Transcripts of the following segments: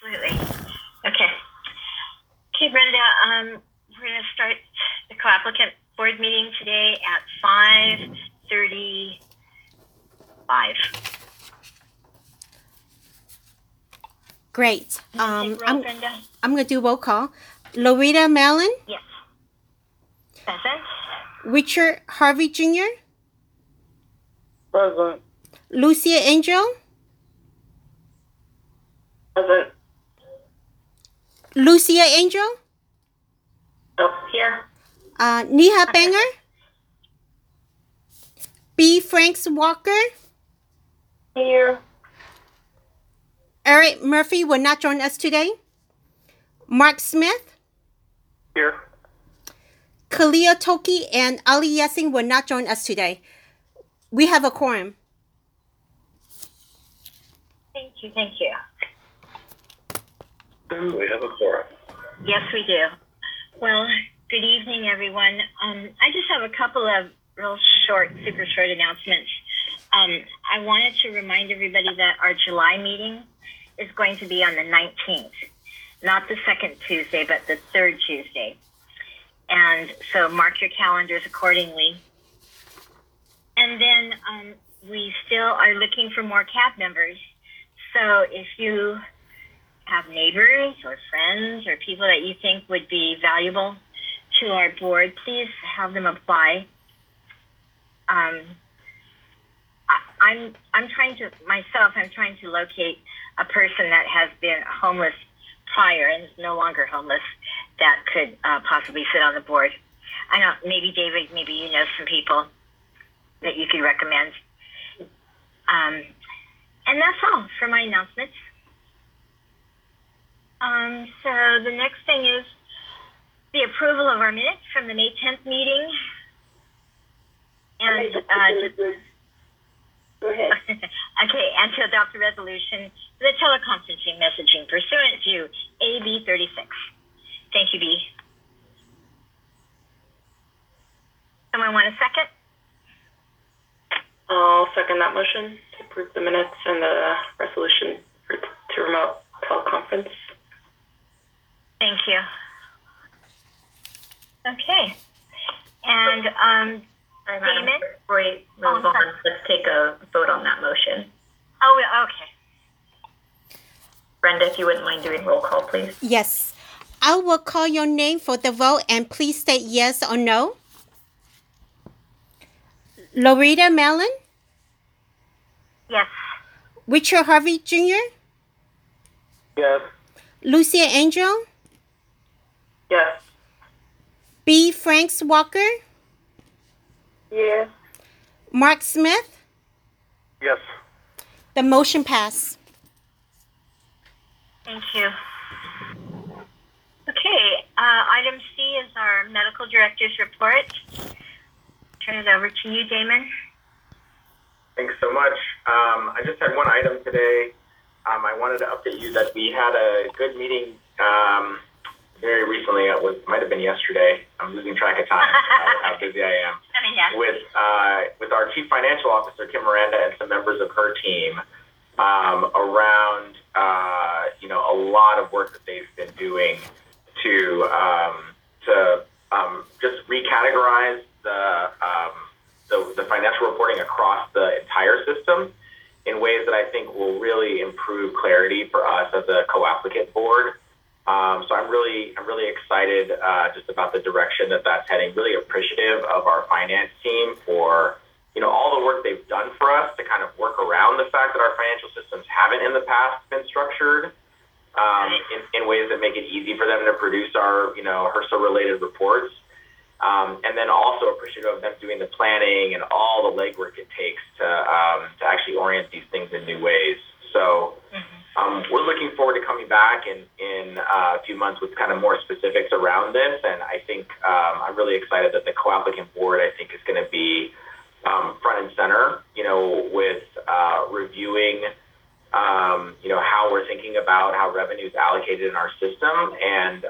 Absolutely. Okay. Okay, Brenda, we're going to start the co-applicant board meeting today at 5:35. Great. I'm going to do roll call. Loretta Mallon? Yes. Present. Richard Harvey, Jr.? Present. Lucia Angel? Present. Lucia Angel? Oh, here. Neha Banger? B. Franks Walker? Here. Eric Murphy will not join us today. Mark Smith? Here. Kalia Toki and Ali Yesing will not join us today. We have a quorum. Thank you, thank you. We have a quorum. Yes, we do. Well, good evening, everyone. I just have a couple of real short, super short announcements. I wanted to remind everybody that our July meeting is going to be on the 19th, not the second Tuesday, but the third Tuesday. And so mark your calendars accordingly. And then we still are looking for more CAB members. So if you have neighbors or friends or people that you think would be valuable to our board, please have them apply. I'm trying to locate a person that has been homeless prior and is no longer homeless that could possibly sit on the board. I know, maybe David, maybe you know some people that you could recommend. And that's all for my announcements. So the next thing is the approval of our minutes from the May 10th meeting. And go ahead. Okay, and to adopt a resolution for the teleconferencing messaging pursuant to AB 36. Thank you, B. Someone want a second? I'll second that motion to approve the minutes and the resolution to remote teleconference. Thank you. Okay. And Damon? Before we move on, let's take a vote on that motion. Oh, okay. Brenda, if you wouldn't mind doing roll call, please. Yes. I will call your name for the vote and please state yes or no. Loretta Mallon? Yes. Richard Harvey, Jr.? Yes. Lucia Angel? Yes. B. Franks Walker? Yes. Mark Smith? Yes. The motion passed. Thank you. Okay, item C is our medical director's report. Turn it over to you, Damon. Thanks so much. I just had one item today. I wanted to update you that we had a good meeting very recently. It might have been yesterday. I'm losing track of time. How busy I am. I mean, yeah. With our chief financial officer, Kim Miranda, and some members of her team around a lot of work that they've been doing to just recategorize the financial reporting across the entire system in ways that I think will really improve clarity for us as a co-applicant board. So I'm really excited just about the direction that that's heading. Really appreciative of our finance team for all the work they've done for us to kind of work around the fact that our financial systems haven't in the past been structured in ways that make it easy for them to produce our HRSA-related reports. And then also appreciative of them doing the planning and all the legwork it takes to actually orient these things in new ways. So we're looking forward to coming back in a few months with kind of more specifics around this. And I think I'm really excited that the co-applicant board, I think, is going to be front and center, with reviewing, how we're thinking about how revenue is allocated in our system and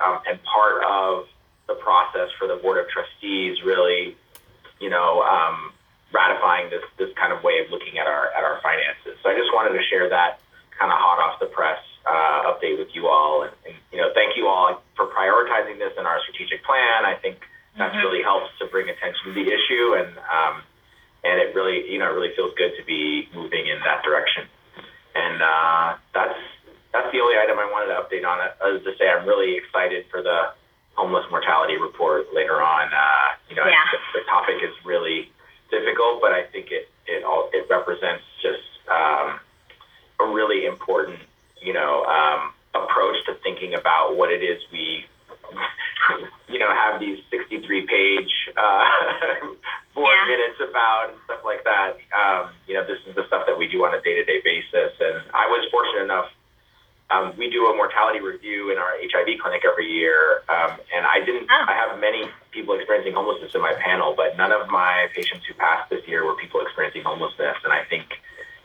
part of the process for the Board of Trustees really, ratifying this kind of way of looking at our finances. So I just wanted to share that kind of hot off the press update with you all. And you know, thank you all for prioritizing this in our strategic plan. I think that really helps to bring attention to the issue, and it really, you know, it really feels good to be moving in that direction. And that's the only item I wanted to update on. Other than to say, I'm really excited for the homeless mortality report later on. The topic is really difficult, but I think it represents just a really important, approach to thinking about what it is we, have these 63-page board minutes about and stuff like that. This is the stuff that we do on a day-to-day basis. And I was fortunate enough, we do a mortality review in our HIV clinic every year. And I have many people experiencing homelessness in my panel, but none of my patients who passed this year were people experiencing homelessness. And I think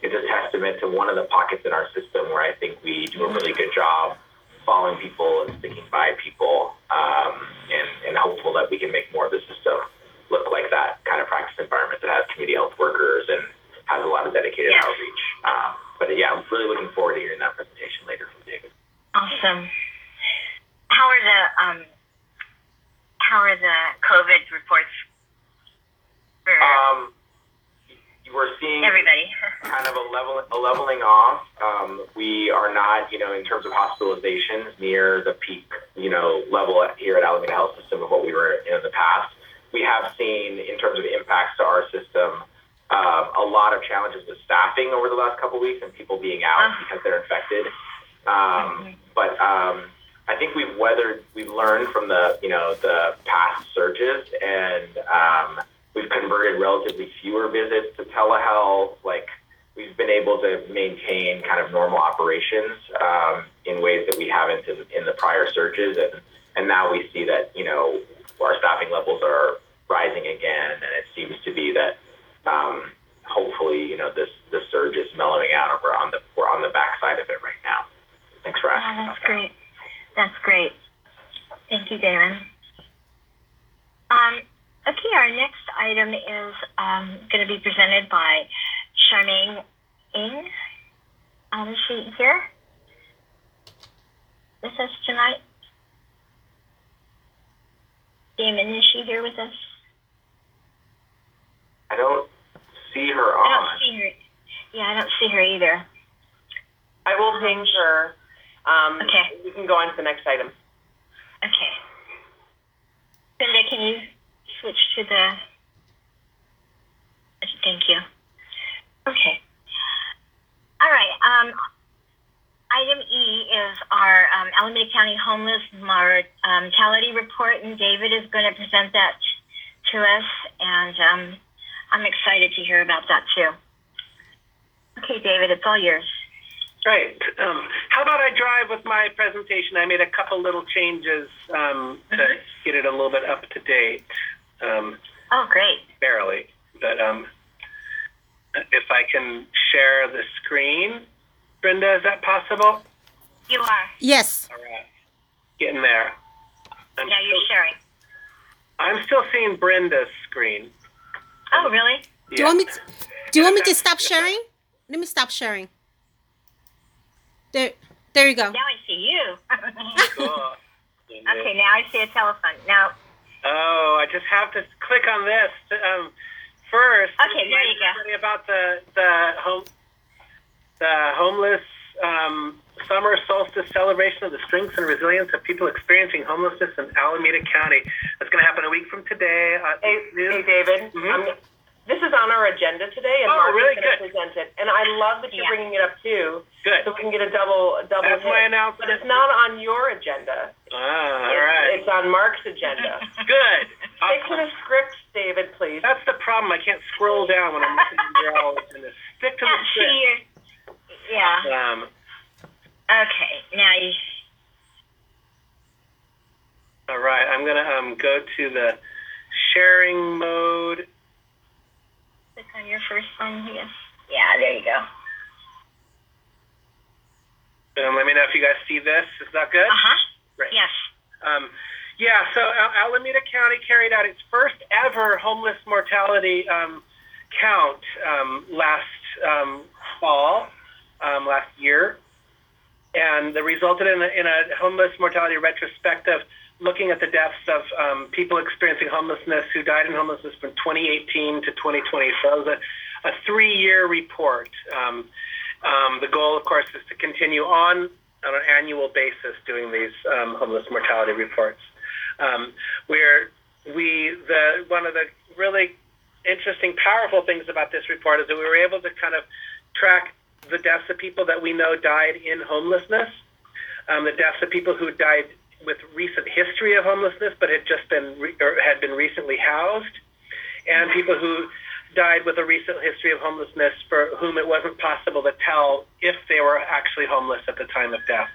it's a testament to one of the pockets in our system where I think we do a really good job following people and sticking by people, and hopeful that we can make more of the system look like that kind of practice environment that has community health workers and has a lot of dedicated outreach. But I'm really looking forward to hearing that presentation later from David. Awesome. How are the COVID reports for we're seeing everybody kind of a leveling off. We are not, in terms of hospitalizations, near the peak, level here at Alameda Health System of what we were in the past. We have seen, in terms of impacts to our system, a lot of challenges with staffing over the last couple of weeks and people being out because they're infected. But I think we've learned from the, the past surges, and we've converted relatively fewer visits to telehealth. Like, we've been able to maintain kind of normal operations in ways that we haven't in the prior surges. And now we see that, our staffing levels are rising again. And it seems to be that hopefully, this surge is mellowing out, and we're on the backside of it right now. Thanks for asking. Yeah, That's great. Thank you, Damon. Okay, our next item is going to be presented by Charmaine Ng. Is she here with us tonight? Damon, is she here with us? I don't see her on. I don't see her either. I will ping her. Okay. We can go on to the next item. Okay. Brenda, can you switch to the... Thank you. Okay. All right. Item E is our Alameda County Homeless Mortality Report, and David is going to present that to us, and I'm excited to hear about that too. Okay, David, it's all yours. Right. How about I drive with my presentation? I made a couple little changes to get it a little bit up to date. Oh, great. Barely. But if I can share the screen, Brenda, is that possible? You are. Yes. All right. Getting there. You're sharing. I'm still seeing Brenda's screen. Oh, really? Yeah. Do you want me to stop sharing? Let me stop sharing. There you go. Now I see you. Cool. Okay, now I see a telephone. Now. Oh, I just have to click on this first. Okay, there you go. About the homeless summer solstice celebration of the strength and resilience of people experiencing homelessness in Alameda County. That's going to happen a week from today. Hey, David. Mm-hmm. This is on our agenda today, and Mark is going to present it. And I love that you're bringing it up too, so we can get a double. That's hit. My announcement. But it's not on your agenda. All right. It's on Mark's agenda. Good. Stick to the script, David, please. That's the problem. I can't scroll down when I'm looking at your all agenda. Stick to the script. Yeah. Okay. Now you. All right. I'm gonna go to the sharing mode. Click on your first one, yes. Yeah, there you go. Let me know if you guys see this. Is that good? Uh-huh. Right. Yes. So Alameda County carried out its first ever homeless mortality count last year. and that resulted in a homeless mortality retrospective looking at the deaths of people experiencing homelessness who died in homelessness from 2018 to 2020. So that was a three-year report. The goal, of course, is to continue on an annual basis doing these homeless mortality reports. One of the really interesting, powerful things about this report is that we were able to kind of track the deaths of people that we know died in homelessness, the deaths of people who died with recent history of homelessness but had just been had been recently housed, and people who died with a recent history of homelessness for whom it wasn't possible to tell if they were actually homeless at the time of death.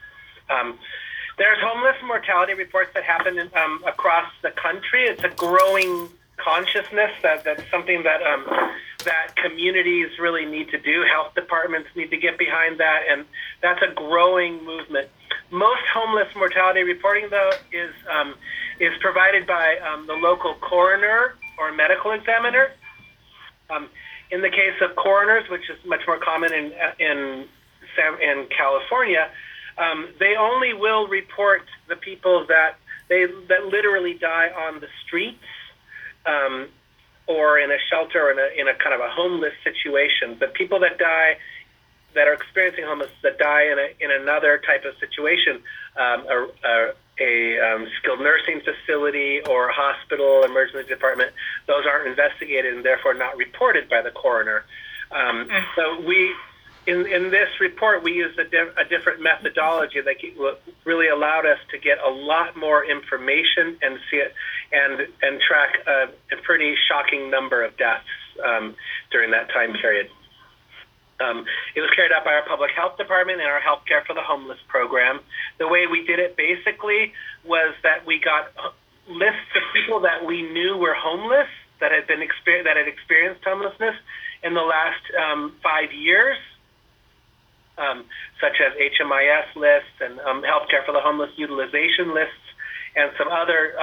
There's homeless mortality reports that happen across the country. It's a growing consciousness that's something that communities really need to do. Health departments need to get behind that, and that's a growing movement. Most homeless mortality reporting, though, is provided by the local coroner or medical examiner. In the case of coroners, which is much more common in California, they only will report the people that literally die on the streets or in a shelter or in a kind of a homeless situation. But people that die, that are experiencing homelessness, that die in another type of situation, skilled nursing facility or a hospital, emergency department, those aren't investigated and therefore not reported by the coroner. So we, in this report, we used a different methodology that really allowed us to get a lot more information and see it and track a pretty shocking number of deaths during that time period. It was carried out by our public health department and our Healthcare for the Homeless program. The way we did it basically was that we got lists of people that we knew were homeless, that had experienced homelessness in the last 5 years, such as HMIS lists and Healthcare for the Homeless utilization lists and some other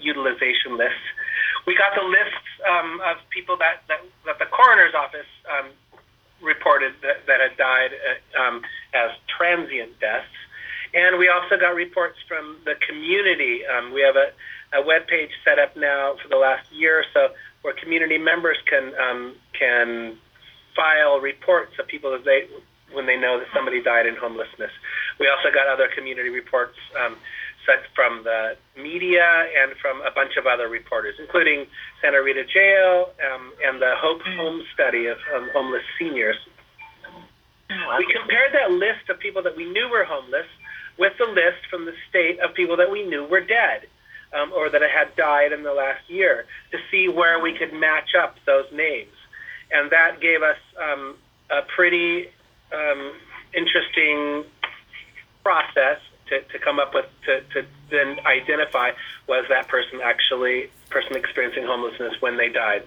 utilization lists. We got the lists of people that the coroner's office reported that had died as transient deaths. And we also got reports from the community. We have a webpage set up now for the last year or so where community members can file reports of people when they know that somebody died in homelessness. We also got other community reports set from the media and from a bunch of other reporters, including Santa Rita Jail and the Hope Home Study of homeless seniors. We compared that list of people that we knew were homeless with the list from the state of people that we knew were dead or that had died in the last year to see where we could match up those names. And that gave us a pretty interesting process to come up with, to then identify, was that person experiencing homelessness when they died.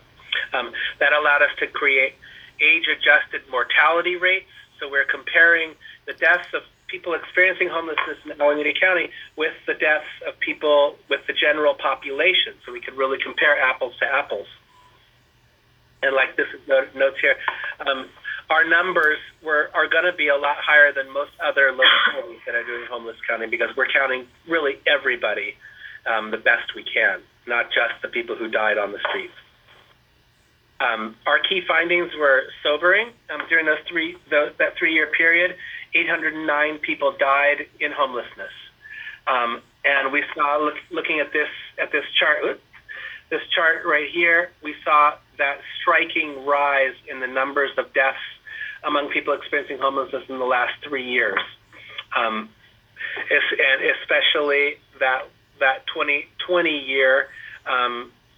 That allowed us to create age-adjusted mortality rates. So we're comparing the deaths of people experiencing homelessness in Alameda County with the deaths of people with the general population. So we could really compare apples to apples. And like this notes here, our numbers are going to be a lot higher than most other localities that are doing homeless counting because we're counting really everybody the best we can, not just the people who died on the streets. Our key findings were sobering. During that three-year period, 809 people died in homelessness, and we saw looking at this chart. This chart right here, we saw that striking rise in the numbers of deaths among people experiencing homelessness in the last 3 years, and especially that 2020 year,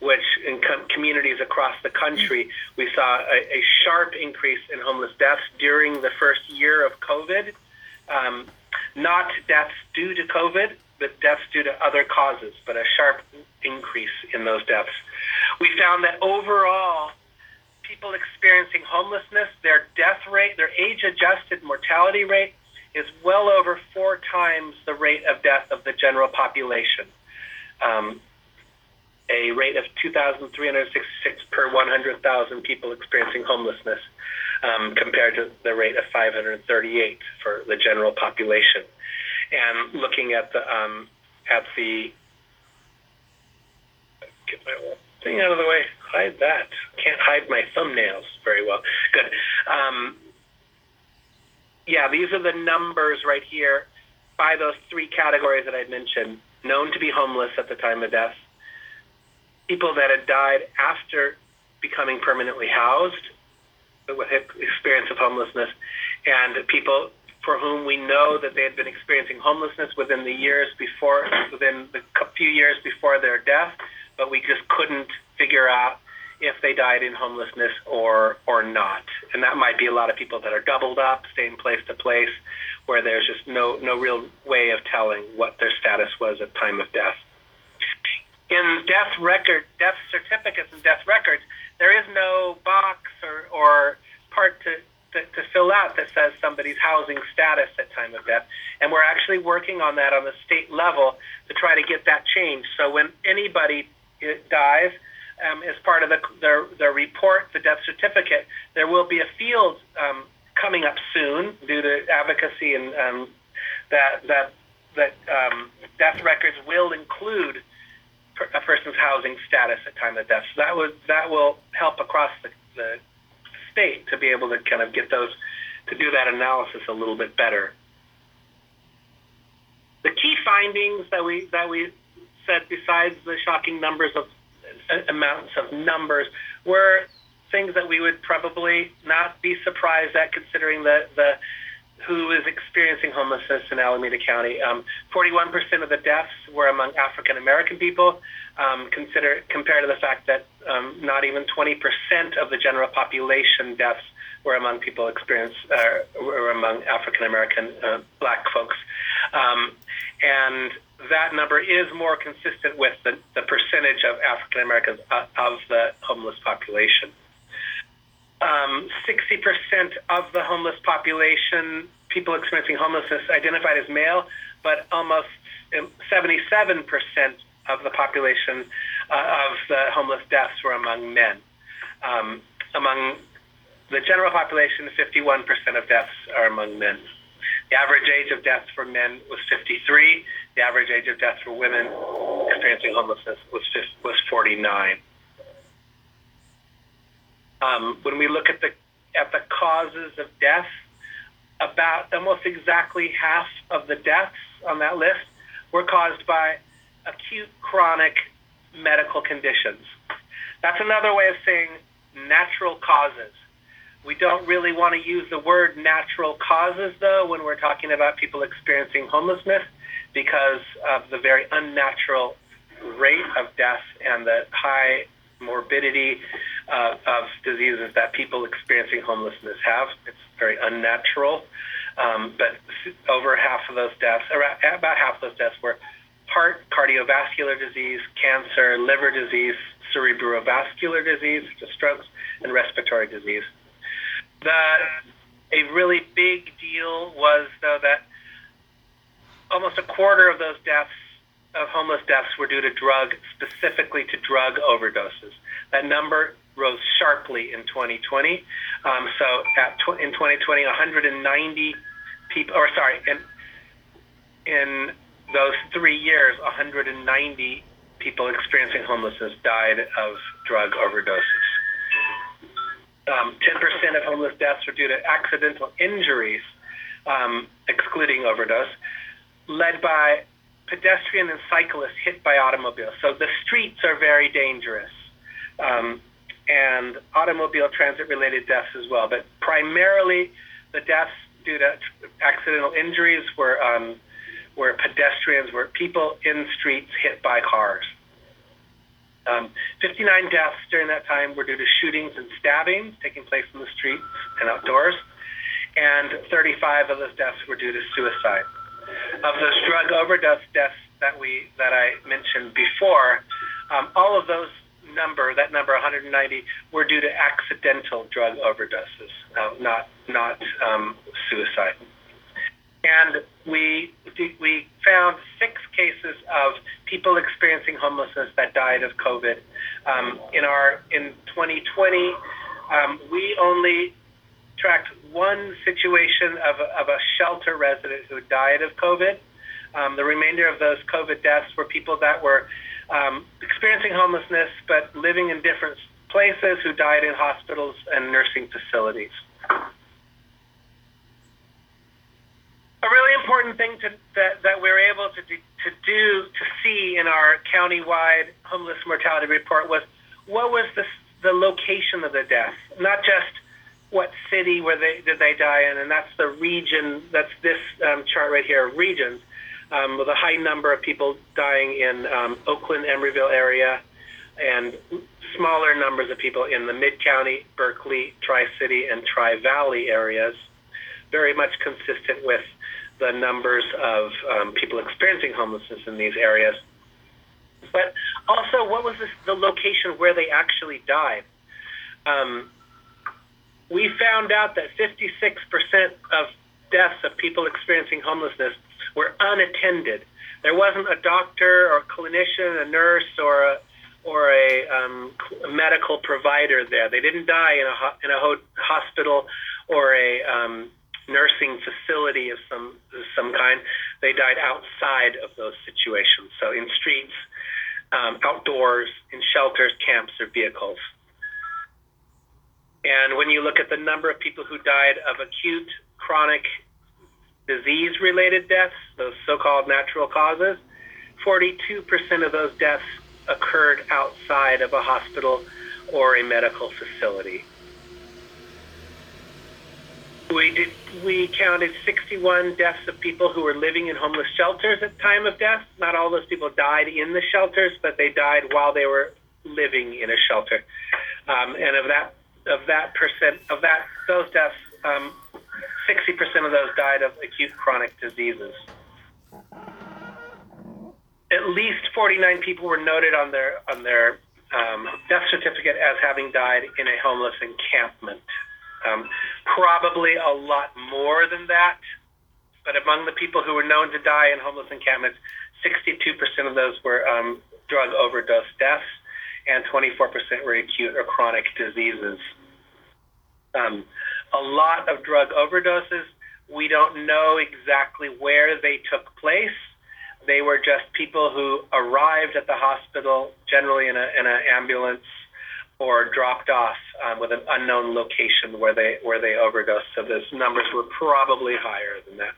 which in communities across the country, we saw a sharp increase in homeless deaths during the first year of COVID, not deaths due to COVID, but deaths due to other causes, but a sharp increase in those deaths. We found that overall, people experiencing homelessness, their death rate, their age-adjusted mortality rate is well over 4 times the rate of death of the general population, a rate of 2,366 per 100,000 people experiencing homelessness. compared to the rate of 538 for the general population. And looking at the get my whole thing out of the way. Hide that. Can't hide my thumbnails very well. Good. Yeah, these are the numbers right here by those three categories that I mentioned: known to be homeless at the time of death, people that had died after becoming permanently housed with experience of homelessness, and people for whom we know that they had been experiencing homelessness within the years before, within the few years before their death, but we just couldn't figure out if they died in homelessness or not. And that might be a lot of people that are doubled up, staying place to place, where there's just no real way of telling what their status was at time of death. In death certificates and death records, there is no box or part to fill out that says somebody's housing status at time of death. And we're actually working on that on the state level to try to get that changed. So when anybody dies, as part of the report, the death certificate, there will be a field coming up soon due to advocacy, and that death records will include a person's housing status at time of death. So that will help across the state to be able to kind of get those, to do that analysis a little bit better. The key findings that we said, besides the shocking numbers of amounts of numbers, were things that we would probably not be surprised at, considering the who is experiencing homelessness in Alameda County. 41% of the deaths were among African American people, compared to the fact that not even 20% of the general population deaths were among people were among African American Black folks, and that number is more consistent with the percentage of African Americans of the homeless population. 60% of the homeless population, people experiencing homelessness, identified as male, but almost 77% of the population of the homeless deaths were among men. Among the general population, 51% of deaths are among men. The average age of death for men was 53. The average age of death for women experiencing homelessness was 49. When we look at the causes of death, about almost exactly half of the deaths on that list were caused by acute chronic medical conditions. That's another way of saying natural causes. We don't really want to use the word natural causes, though, when we're talking about people experiencing homelessness, because of the very unnatural rate of death and the high morbidity of diseases that people experiencing homelessness have. It's very unnatural. But over half of those deaths, or about half of those deaths, were heart, cardiovascular disease, cancer, liver disease, cerebrovascular disease, strokes, and respiratory disease. A really big deal was, though, that almost a quarter of those deaths, of homeless deaths, were due to drug overdoses. That number rose sharply in 2020. So in 2020, 190 people, or sorry, in those 3 years, 190 people experiencing homelessness died of drug overdoses. 10% of homeless deaths were due to accidental injuries, excluding overdose, led by pedestrian and cyclists hit by automobiles. So the streets are very dangerous, and automobile transit-related deaths as well. But primarily, the deaths due to accidental injuries were pedestrians, were people in streets hit by cars. 59 deaths during that time were due to shootings and stabbings taking place in the streets and outdoors, and 35 of those deaths were due to suicide. Of those drug overdose deaths that I mentioned before, all of those that number 190 were due to accidental drug overdoses, not suicide. And we found 6 cases of people experiencing homelessness that died of COVID. In 2020, we only tracked one situation of a shelter resident who died of COVID. The remainder of those COVID deaths were people that were experiencing homelessness but living in different places who died in hospitals and nursing facilities. A really important thing that we're able to see in our county-wide homeless mortality report was what was the location of the death, not just what city did they die in, and that's the region. That's this chart right here, regions, with a high number of people dying in Oakland, Emeryville area, and smaller numbers of people in the Mid-County, Berkeley, Tri-City, and Tri-Valley areas, very much consistent with the numbers of people experiencing homelessness in these areas. But also, what was the location where they actually died? We found out that 56% of deaths of people experiencing homelessness were unattended. There wasn't a doctor or a clinician, a nurse, or a medical provider there. They didn't die in a hospital or a nursing facility of some kind. They died outside of those situations, so in streets, outdoors, in shelters, camps, or vehicles. And when you look at the number of people who died of acute, chronic, disease-related deaths, those so-called natural causes, 42% of those deaths occurred outside of a hospital or a medical facility. We counted 61 deaths of people who were living in homeless shelters at time of death. Not all those people died in the shelters, but they died while they were living in a shelter. And of those deaths, 60% of those died of acute chronic diseases. At least 49 people were noted on their death certificate as having died in a homeless encampment. Probably a lot more than that, but among the people who were known to die in homeless encampments, 62% of those were drug overdose deaths, and 24% were acute or chronic diseases. A lot of drug overdoses, we don't know exactly where they took place. They were just people who arrived at the hospital, generally in an ambulance, or dropped off with an unknown location where they overdosed. So those numbers were probably higher than that.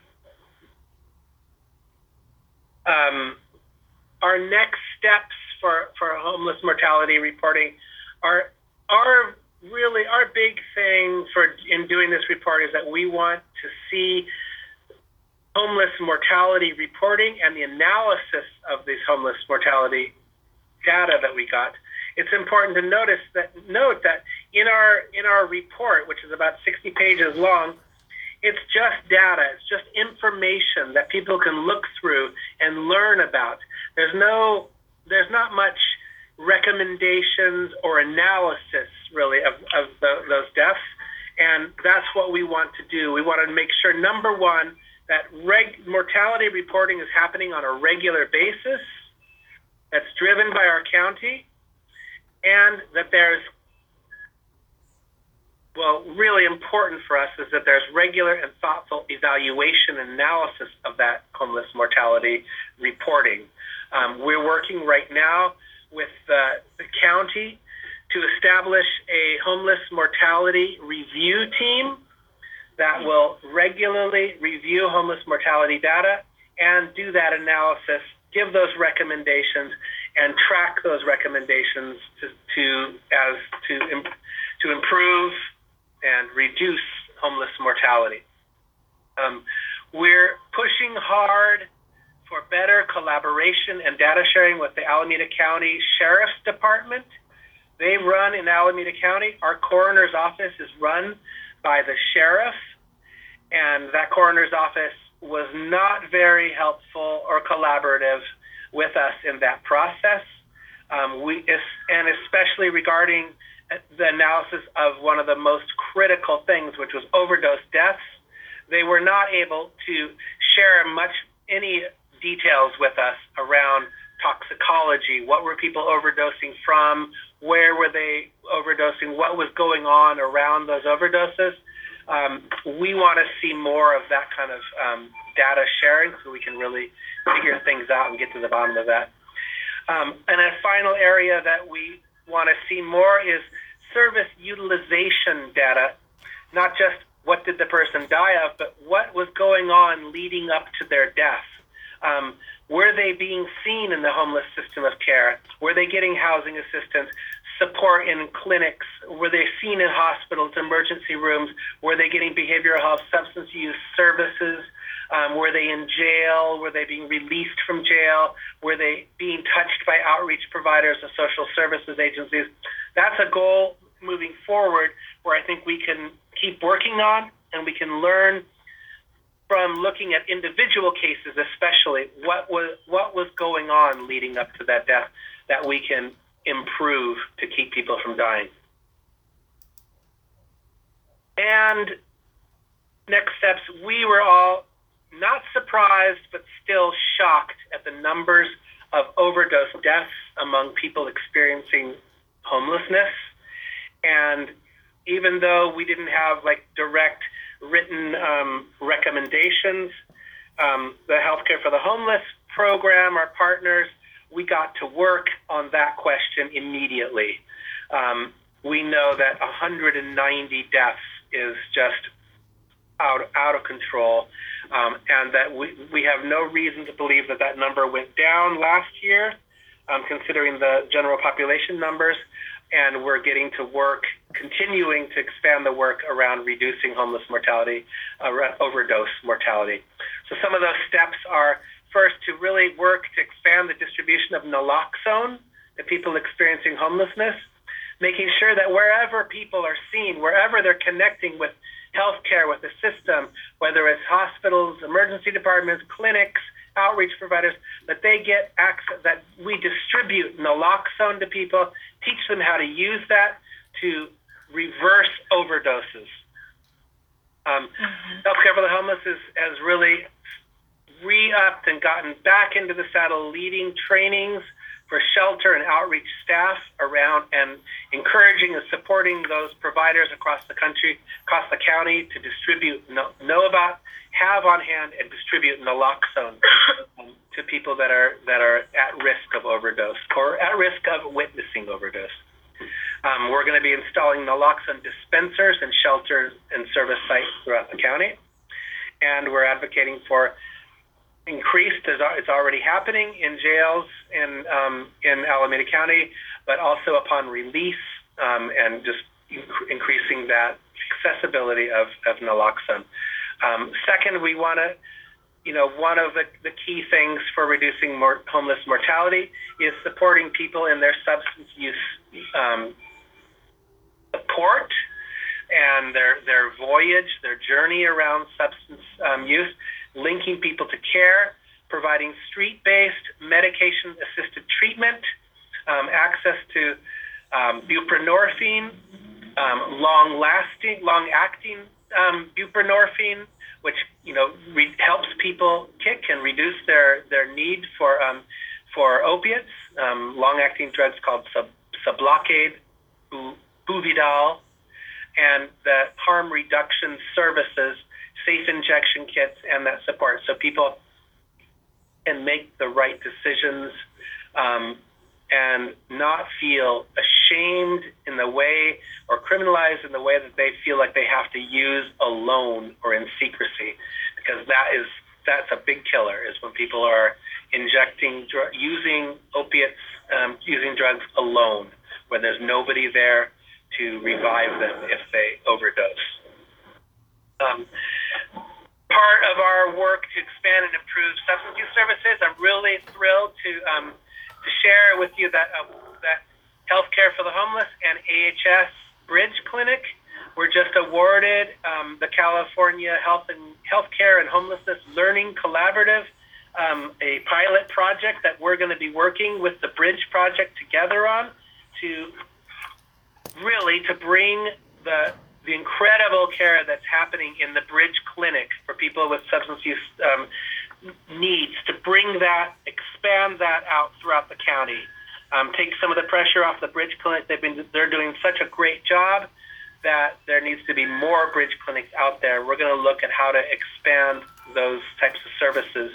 Our next steps for homeless mortality reporting are really our big thing in doing this report is that we want to see homeless mortality reporting and the analysis of these homeless mortality data that we got. It's important to note that in our report, which is about 60 pages long, it's just data, it's just information that people can look through and learn about. There's not much recommendations or analysis really of those deaths, and that's what we want to do. We want to make sure, number one, that mortality reporting is happening on a regular basis, that's driven by our county, and that there's, well, really important for us is that there's regular and thoughtful evaluation and analysis of that homeless mortality reporting. We're working right now with the county to establish a homeless mortality review team that will regularly review homeless mortality data and do that analysis, give those recommendations, and track those recommendations to improve and reduce homeless mortality. We're pushing hard for better collaboration and data sharing with the Alameda County Sheriff's Department. They run in Alameda County. Our coroner's office is run by the sheriff, and that coroner's office was not very helpful or collaborative with us in that process, and especially regarding the analysis of one of the most critical things, which was overdose deaths. They were not able to share any details with us around toxicology. What were people overdosing from? Where were they overdosing? What was going on around those overdoses? we want to see more of that kind of data sharing so we can really figure things out and get to the bottom of that. And a final area that we want to see more is service utilization data, not just what did the person die of, but what was going on leading up to their death. Were they being seen in the homeless system of care? Were they getting housing assistance, support in clinics? Were they seen in hospitals, emergency rooms? Were they getting behavioral health, substance use services? Were they in jail? Were they being released from jail? Were they being touched by outreach providers and social services agencies? That's a goal moving forward where I think we can keep working on, and we can learn from looking at individual cases, especially what was going on leading up to that death that we can improve to keep people from dying. And next steps, we were all not surprised, but still shocked at the numbers of overdose deaths among people experiencing homelessness. And even though we didn't have like direct written recommendations, the Healthcare for the Homeless program, our partners, we got to work on that question immediately. We know that 190 deaths is just out of control, and that we have no reason to believe that that number went down last year, considering the general population numbers. And we're getting to work, continuing to expand the work around reducing homeless mortality, overdose mortality. So some of those steps are, first, to really work to expand the distribution of naloxone to people experiencing homelessness, making sure that wherever people are seen, wherever they're connecting with healthcare, with the system, whether it's hospitals, emergency departments, clinics, outreach providers, that they get access, that we distribute naloxone to people, teach them how to use that to reverse overdoses. Healthcare for the Homeless has really re-upped and gotten back into the saddle, leading trainings for shelter and outreach staff around and encouraging and supporting those providers across the country, across the county, to distribute, know about, have on hand, and distribute naloxone to people that are at risk of overdose or at risk of witnessing overdose. We're going to be installing naloxone dispensers in shelters and service sites throughout the county, and we're advocating for increased, as it's already happening in jails in Alameda County, but also upon release, and just increasing that accessibility of naloxone. Second, we want to, one of the key things for reducing homeless mortality is supporting people in their substance use support and their voyage, their journey around substance use, linking people to care, providing street-based medication-assisted treatment, access to buprenorphine, long-acting buprenorphine, which helps people kick and reduce their need for opiates, long-acting drugs called Sublocade, Buvidal, and the harm reduction services, safe injection kits, and that support, so people can make the right decisions and not feel ashamed in the way or criminalized in the way that they feel like they have to use alone or in secrecy, because that's a big killer, is when people are using opiates, using drugs alone, when there's nobody there to revive them if they overdose. Part of our work to expand and improve substance use services, I'm really thrilled to share with you that Healthcare for the Homeless and AHS Bridge Clinic were just awarded the California Healthcare and Homelessness Learning Collaborative, a pilot project that we're going to be working with the Bridge Project together on to bring the incredible care that's happening in the Bridge Clinic for people with substance use needs, to bring that, expand that out throughout the county, take some of the pressure off the Bridge Clinic. They're doing such a great job that there needs to be more bridge clinics out there, we're going to look at how to expand those types of services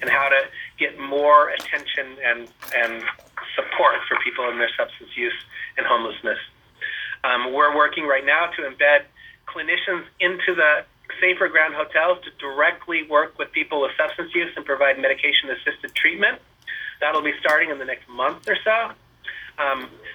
and how to get more attention and support for people in their substance use and homelessness. We're working right now to embed clinicians into the Safer Ground Hotels to directly work with people with substance use and provide medication-assisted treatment. That'll be starting in the next month or so.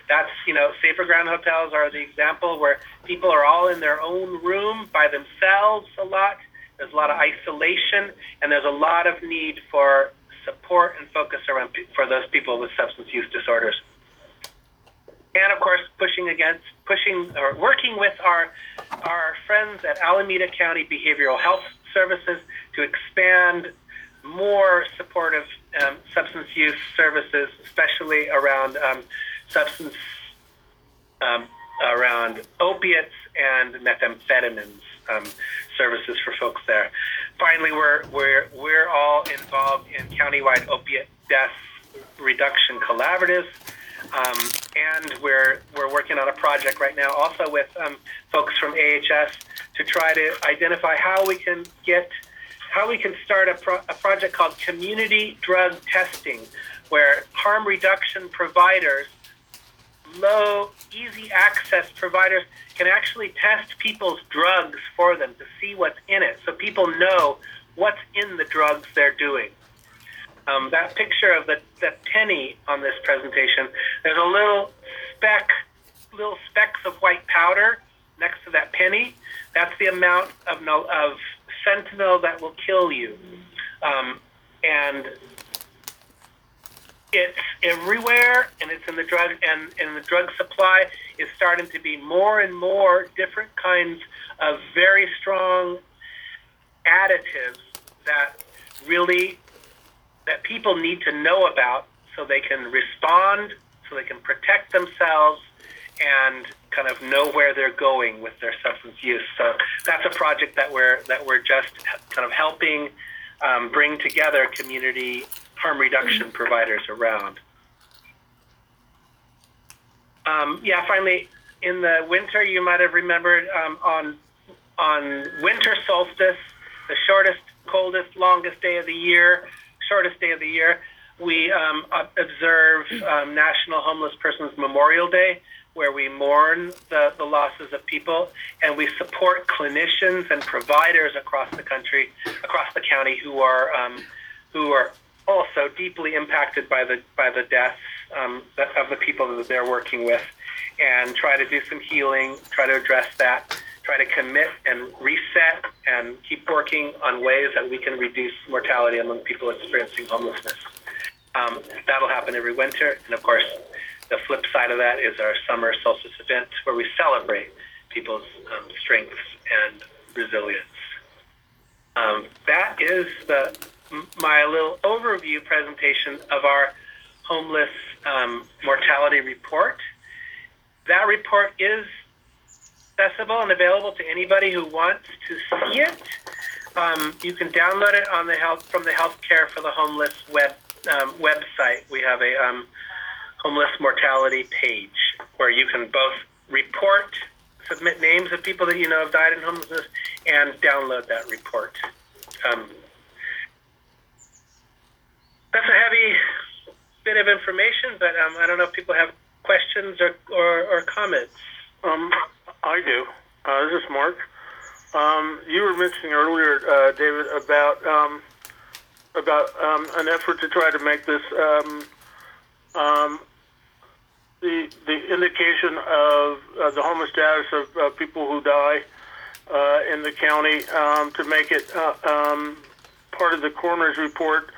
That's, you know, Safer Ground Hotels are the example where people are all in their own room by themselves a lot. There's a lot of isolation, and there's a lot of need for support and focus around for those people with substance use disorders. And of course, working with our friends at Alameda County Behavioral Health Services to expand more supportive substance use services, especially around around opiates and methamphetamines services for folks there. Finally, we're all involved in countywide opiate death reduction collaboratives. And we're working on a project right now also with folks from AHS to try to identify how we can start a project called community drug testing, where harm reduction providers, low, easy access providers can actually test people's drugs for them to see what's in it, so people know what's in the drugs they're doing. That picture of the penny on this presentation, there's a little specks of white powder next to that penny. That's the amount of fentanyl that will kill you. And it's everywhere, and it's in the drug, and the drug supply is starting to be more and more different kinds of very strong additives that people need to know about so they can respond, so they can protect themselves, and kind of know where they're going with their substance use. So that's a project that we're just kind of helping bring together community harm reduction providers around. Finally, in the winter, you might have remembered on winter solstice, the shortest, coldest, shortest day of the year, we observe National Homeless Persons Memorial Day, where we mourn the losses of people, and we support clinicians and providers across the county, who are also deeply impacted by the deaths of the people that they're working with, and try to do some healing, try to address that, try to commit and reset and keep working on ways that we can reduce mortality among people experiencing homelessness. That'll happen every winter. And of course, the flip side of that is our summer solstice event, where we celebrate people's strengths and resilience. That is my little overview presentation of our homeless mortality report. That report is accessible and available to anybody who wants to see it. You can download it from the Healthcare for the Homeless website. We have a homeless mortality page where you can both submit names of people that you know have died in homelessness, and download that report. That's a heavy bit of information, but I don't know if people have questions or comments. I do. This is Mark. You were mentioning earlier, David, about an effort to try to make this the indication of the homeless status of people who die in the county to make it part of the coroner's report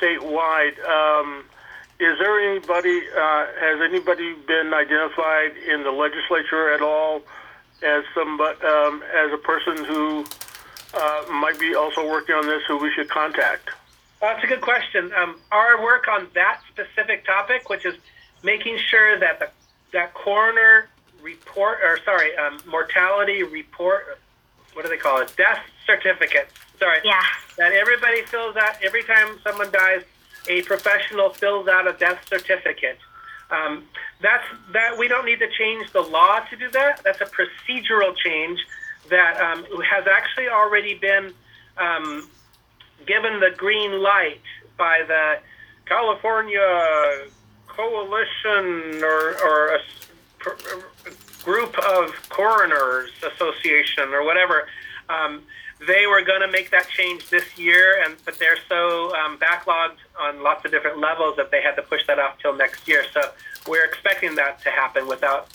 statewide. Is there anybody, has anybody been identified in the legislature at all as a person who might be also working on this, who we should contact? That's a good question. Our work on that specific topic, which is making sure that that coroner report, mortality report, what do they call it? Death certificate. Sorry. Yeah. That everybody fills out every time someone dies. A professional fills out a death certificate We don't need to change the law to do that. That's a procedural change that has actually already been given the green light by the California Coalition or a group of coroners association or whatever. They were going to make that change this year, but they're so backlogged on lots of different levels that they had to push that off till next year. So we're expecting that to happen without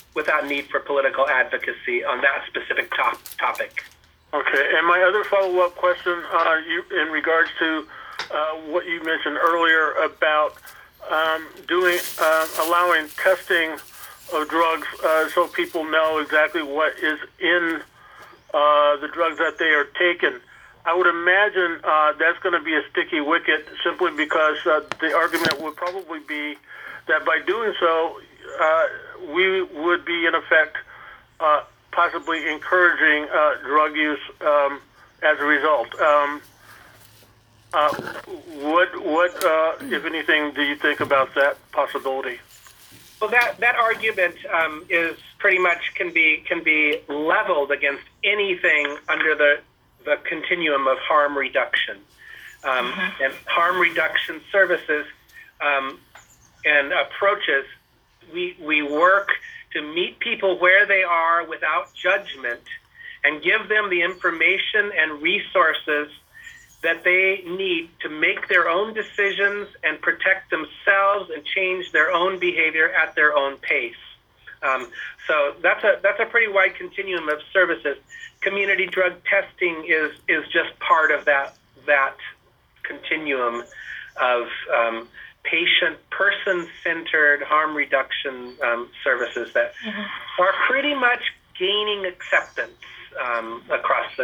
need for political advocacy on that specific topic. Okay. And my other follow-up question, in regards to what you mentioned earlier about allowing testing of drugs so people know exactly what is in the drugs that they are taking. I would imagine that's going to be a sticky wicket, simply because the argument would probably be that by doing so, we would be, in effect, possibly encouraging drug use as a result. What if anything, do you think about that possibility? Well, that argument is pretty much can be leveled against anything under the continuum of harm reduction, and harm reduction services and approaches. We work to meet people where they are without judgment, and give them the information and resources that they need to make their own decisions and protect themselves and change their own behavior at their own pace. So that's a pretty wide continuum of services. Community drug testing is just part of that continuum of person-centered harm reduction services that are pretty much gaining acceptance across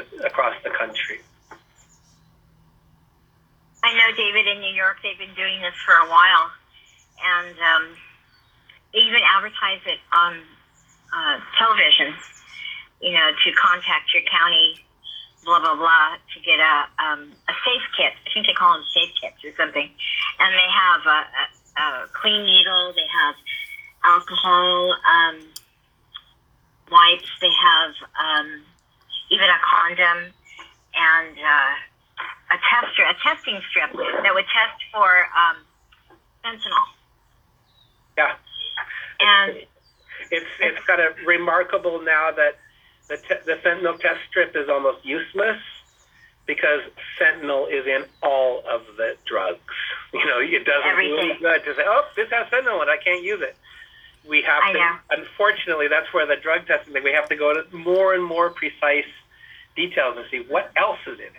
the country. I know, David, in New York, they've been doing this for a while, and they even advertise it on television, to contact your county, blah, blah, blah, to get a safe kit. I think they call them safe kits or something. And they have a clean needle, they have alcohol wipes, they have even a condom, and a testing strip that would test for fentanyl. Yeah, and it's kind of remarkable now that the fentanyl test strip is almost useless, because fentanyl is in all of the drugs. It doesn't really good to say, oh, this has fentanyl and I can't use it. We have unfortunately, that's where the drug testing thing, we have to go to more and more precise details and see what else is in it.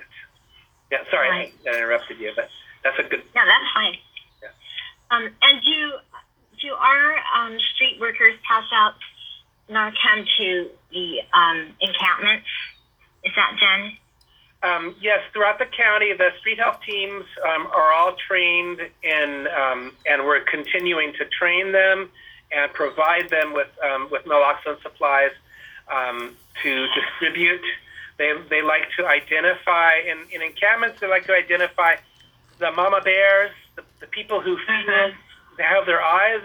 Yeah, sorry, right. I interrupted you, but that's a good... No, that's fine. Yeah. And do our street workers pass out Narcan to the encampments? Is that done? Yes, throughout the county, the street health teams are all trained in, and we're continuing to train them and provide them with naloxone supplies to distribute. They like to identify, in encampments, they like to identify the mama bears, the people who feed them. They have their eyes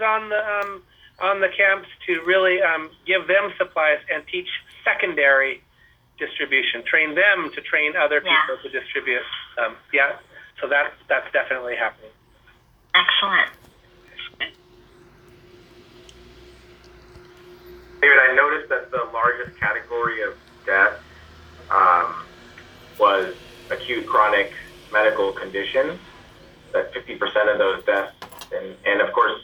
on the camps to really give them supplies and teach secondary distribution. Train them to train other people to distribute. So that's definitely happening. Excellent. David, I noticed that the largest category of death was acute chronic medical conditions, that 50% of those deaths. And of course,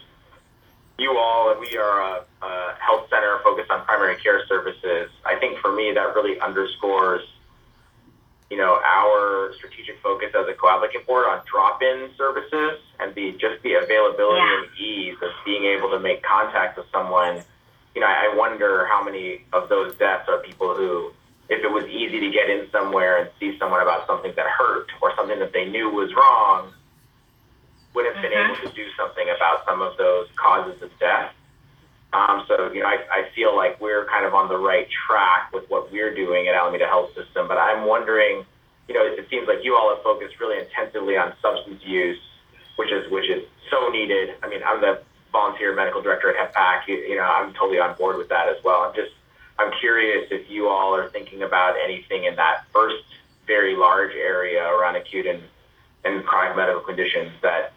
you all, and we are a health center focused on primary care services. I think for me, that really underscores, our strategic focus as a coadvocate board on drop-in services and the availability and ease of being able to make contact with someone. I wonder how many of those deaths are people who, if it was easy to get in somewhere and see someone about something that hurt or something that they knew was wrong, would have been able to do something about some of those causes of death. I feel like we're kind of on the right track with what we're doing at Alameda Health System, but I'm wondering, it seems like you all have focused really intensively on substance use, which is so needed. I mean, I'm the volunteer medical director at HEPAC, you know, I'm totally on board with that as well. I'm curious if you all are thinking about anything in that first very large area around acute and chronic medical conditions that,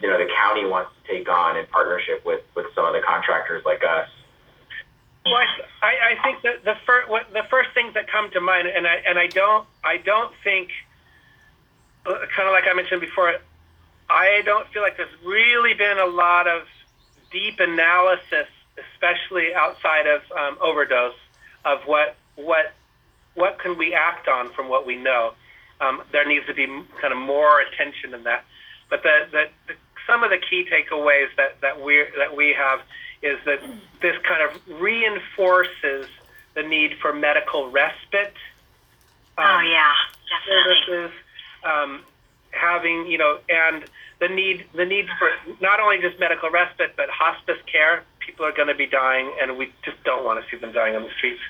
you know, the county wants to take on in partnership with some of the contractors like us. Well, I think that the first things that come to mind, and I don't think, kind of like I mentioned before, I don't feel like there's really been a lot of deep analysis, especially outside of overdose, of what can we act on from what we know. There needs to be kind of more attention in that. But the some of the key takeaways that we have is that this kind of reinforces the need for medical respite. Services, having, you know, and the need for not only just medical respite, but hospice care. People are going to be dying, and we just don't want to see them dying on the streets.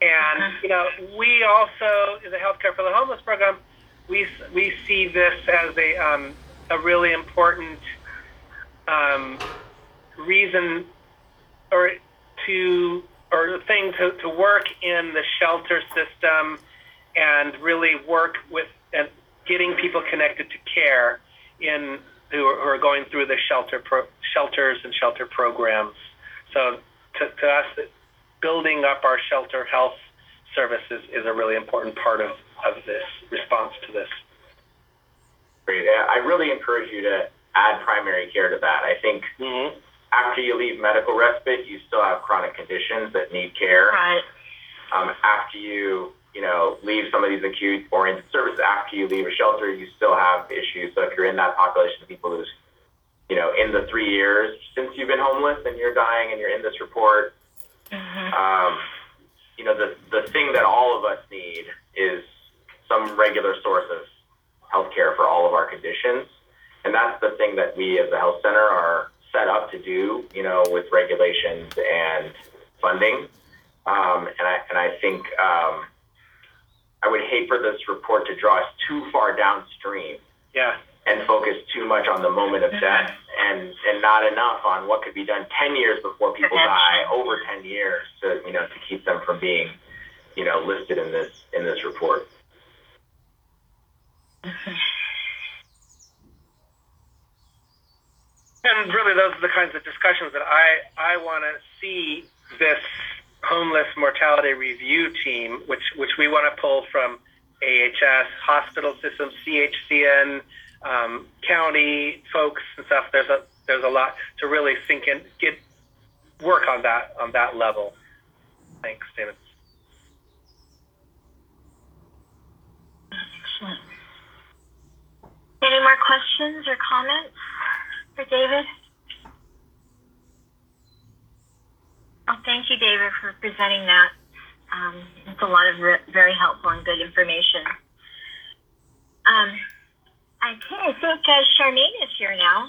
And, you know, we also, in the Healthcare for the Homeless program, we see this as a really important reason or thing to work in the shelter system and really work with and getting people connected to care who are going through the shelters and shelter programs. So to us, building up our shelter health services is a really important part of this response to this. Great. I really encourage you to add primary care to that. I think after you leave medical respite, you still have chronic conditions that need care. Right. After you leave some of these acute-oriented services, after you leave a shelter, you still have issues. So if you're in that population of people who's, you know, in the 3 years since you've been homeless and you're dying and you're in this report, you know, the thing that all of us need is some regular source of healthcare for all of our conditions. And that's the thing that we as a health center are set up to do, you know, with regulations and funding. And I think I would hate for this report to draw us too far downstream and focus too much on the moment of death and not enough on what could be done 10 years before people die, over 10 years to keep them from being, you know, listed in this report. And really, those are the kinds of discussions that I want to see this homeless mortality review team, which we want to pull from AHS, hospital systems, CHCN, county folks and stuff. There's a lot to really sink in, get work on that level. Thanks, David. Excellent. Any more questions or comments for David? Oh, thank you, David, for presenting that. It's a lot of very helpful and good information. I think Charmaine is here now.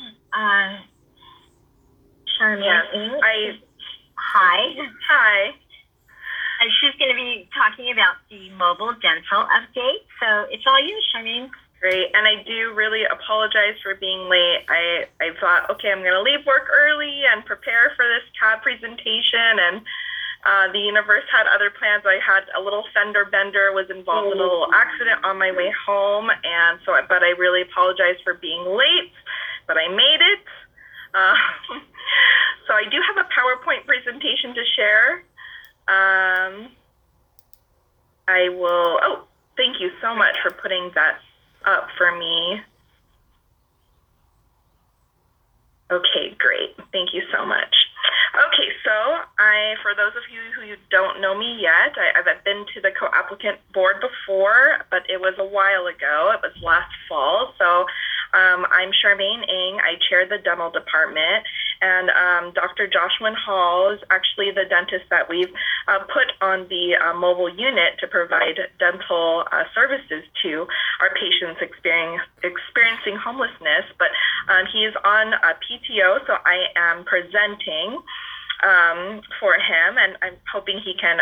Charmaine. Yes. Hi. She's going to be talking about the mobile dental update. So it's all you, Charmaine. Great. And I do really apologize for being late. I thought, okay, I'm going to leave work early and prepare for this CAB presentation. And the universe had other plans. I had a little fender bender, was involved in a little accident on my way home. And so, but I really apologize for being late, but I made it. So I do have a PowerPoint presentation to share. Thank you so much for putting that up for me. Okay, great. Thank you so much. Okay, so for those of you who don't know me yet, I've been to the co-applicant board before, but it was a while ago. It was last fall. So I'm Charmaine Ng. I chair the dental department, and Dr. Joshua Hall is actually the dentist that we've put on the mobile unit to provide dental services to our patients experiencing homelessness. But he is on PTO, so I am presenting for him, and I'm hoping he can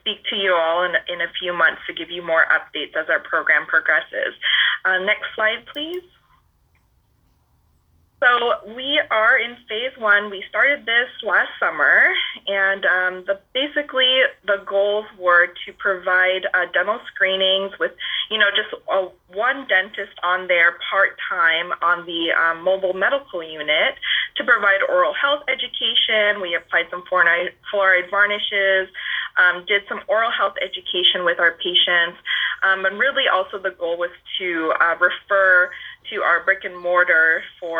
speak to you all in a few months to give you more updates as our program progresses. Next slide, please. So So we are in phase one. We started this last summer, and basically the goals were to provide dental screenings with, just one dentist on there part-time on the mobile medical unit to provide oral health education. We applied some fluoride varnishes, did some oral health education with our patients, and really also the goal was to refer to our brick and mortar for,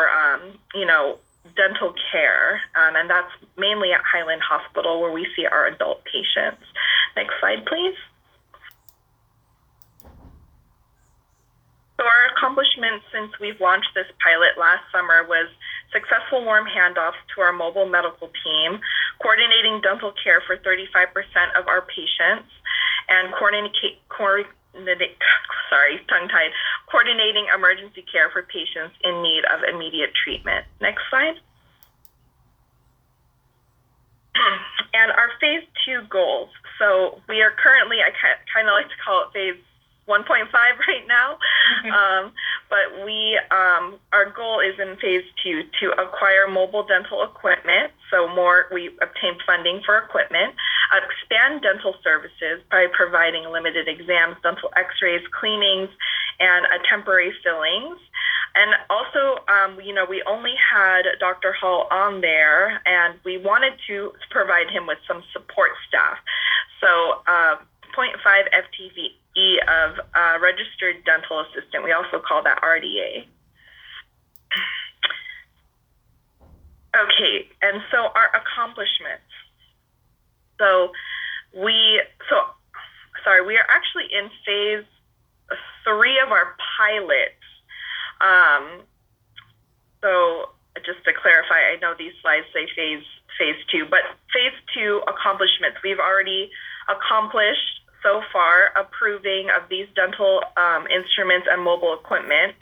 dental care. And that's mainly at Highland Hospital where we see our adult patients. Next slide, please. So our accomplishments since we've launched this pilot last summer was successful warm handoffs to our mobile medical team, coordinating dental care for 35% of our patients, and coordinating emergency care for patients in need of immediate treatment. Next slide. And our phase two goals. So we are currently, I kind of like to call it phase 1.5 right now, but we our goal is in phase two to acquire mobile dental equipment. So we obtained funding for equipment, expand dental services by providing limited exams, dental x-rays, cleanings, and temporary fillings. And also, we only had Dr. Hall on there, and we wanted to provide him with some support staff. So 0.5 FTE of registered dental assistant. We also call that RDA. Okay, and so our accomplishments. We are actually in phase three of our pilot. So just to clarify, I know these slides say phase two, but phase two accomplishments. We've already accomplished so far approving of these dental instruments and mobile equipment.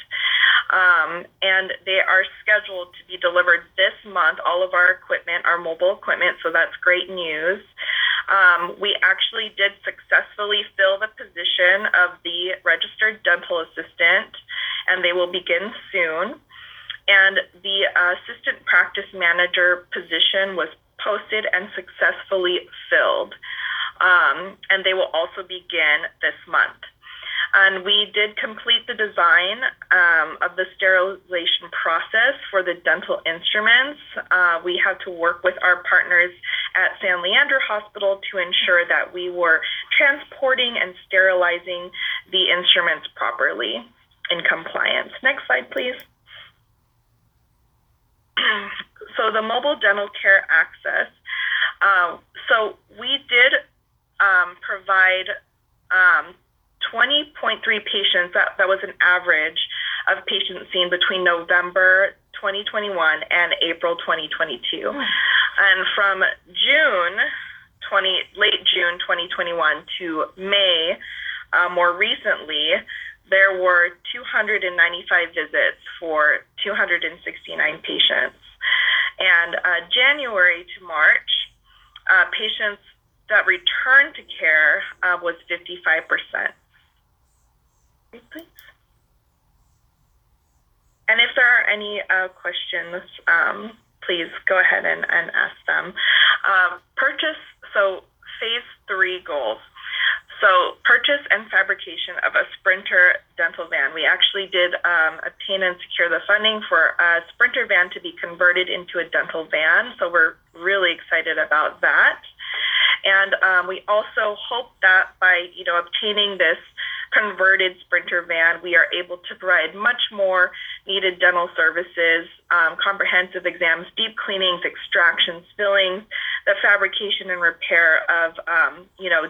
And they are scheduled to be delivered this month, all of our equipment, our mobile equipment, so that's great news. We actually did successfully fill the position of the registered dental assistant, and they will begin soon. And the assistant practice manager position was posted and successfully filled, and they will also begin this month. And we did complete the design of the sterilization process for the dental instruments. We had to work with our partners at San Leandro Hospital to ensure that we were transporting and sterilizing the instruments properly in compliance. Next slide, please. So the mobile dental care access. So we did provide 20.3 patients, that was an average of patients seen between November 2021 and April 2022. And from late June 2021 to May, more recently, there were 295 visits for 269 patients. And January to March, patients that returned to care was 55%. Please. And if there are any questions, please go ahead and ask them. So phase three goals. So purchase and fabrication of a Sprinter dental van. We actually did obtain and secure the funding for a Sprinter van to be converted into a dental van. So we're really excited about that. And we also hope that by, obtaining this converted Sprinter van, we are able to provide much more needed dental services, comprehensive exams, deep cleanings, extractions, fillings, the fabrication and repair of,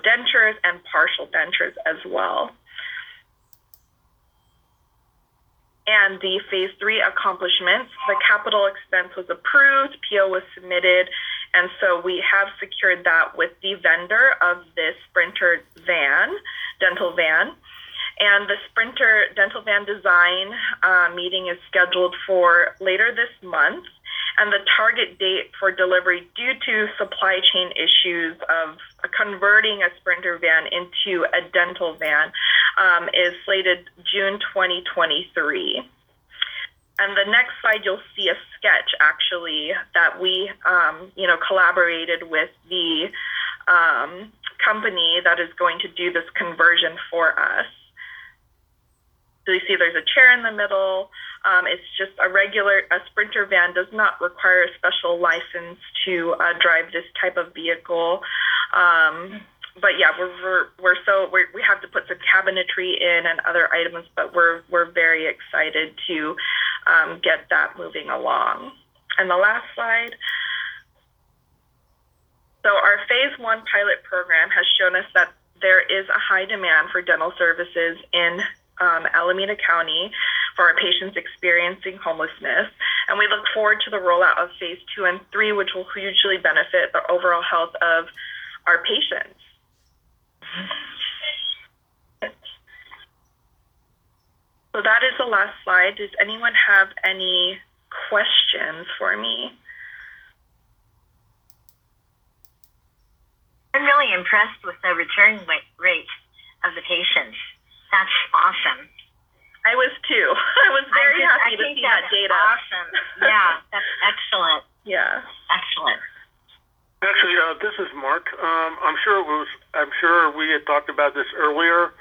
dentures and partial dentures as well. And the phase three accomplishments, the capital expense was approved, PO was submitted, and so we have secured that with the vendor of this Sprinter van, dental van. And the Sprinter dental van design meeting is scheduled for later this month. And the target date for delivery due to supply chain issues of converting a Sprinter van into a dental van is slated June 2023. And the next slide, you'll see a sketch, actually, that we, collaborated with the company that is going to do this conversion for us. So you see there's a chair in the middle. It's just a Sprinter van does not require a special license to drive this type of vehicle. But yeah, we have to put some cabinetry in and other items, but we're very excited to get that moving along. And the last slide. So our phase one pilot program has shown us that there is a high demand for dental services in Alameda County for our patients experiencing homelessness, and we look forward to the rollout of phase 2 and 3, which will hugely benefit the overall health of our patients. So that is the last slide. Does anyone have any questions for me? I'm really impressed with the return rate of the patients. That's awesome. I was too. I was very happy to see that data. Awesome. Yeah, that's excellent. Yeah, excellent. Actually, this is Mark. I'm sure we had talked about this earlier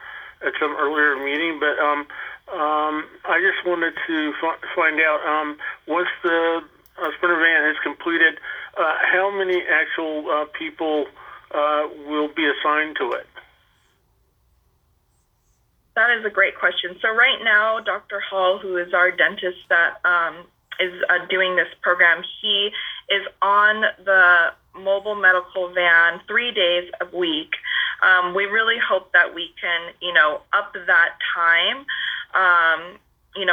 at some earlier meeting, but I just wanted to find out once the Sprinter van is completed, how many actual people will be assigned to it. That is a great question. So right now, Dr. Hall, who is our dentist that is doing this program, he is on the mobile medical van 3 days a week. We really hope that we can, up that time,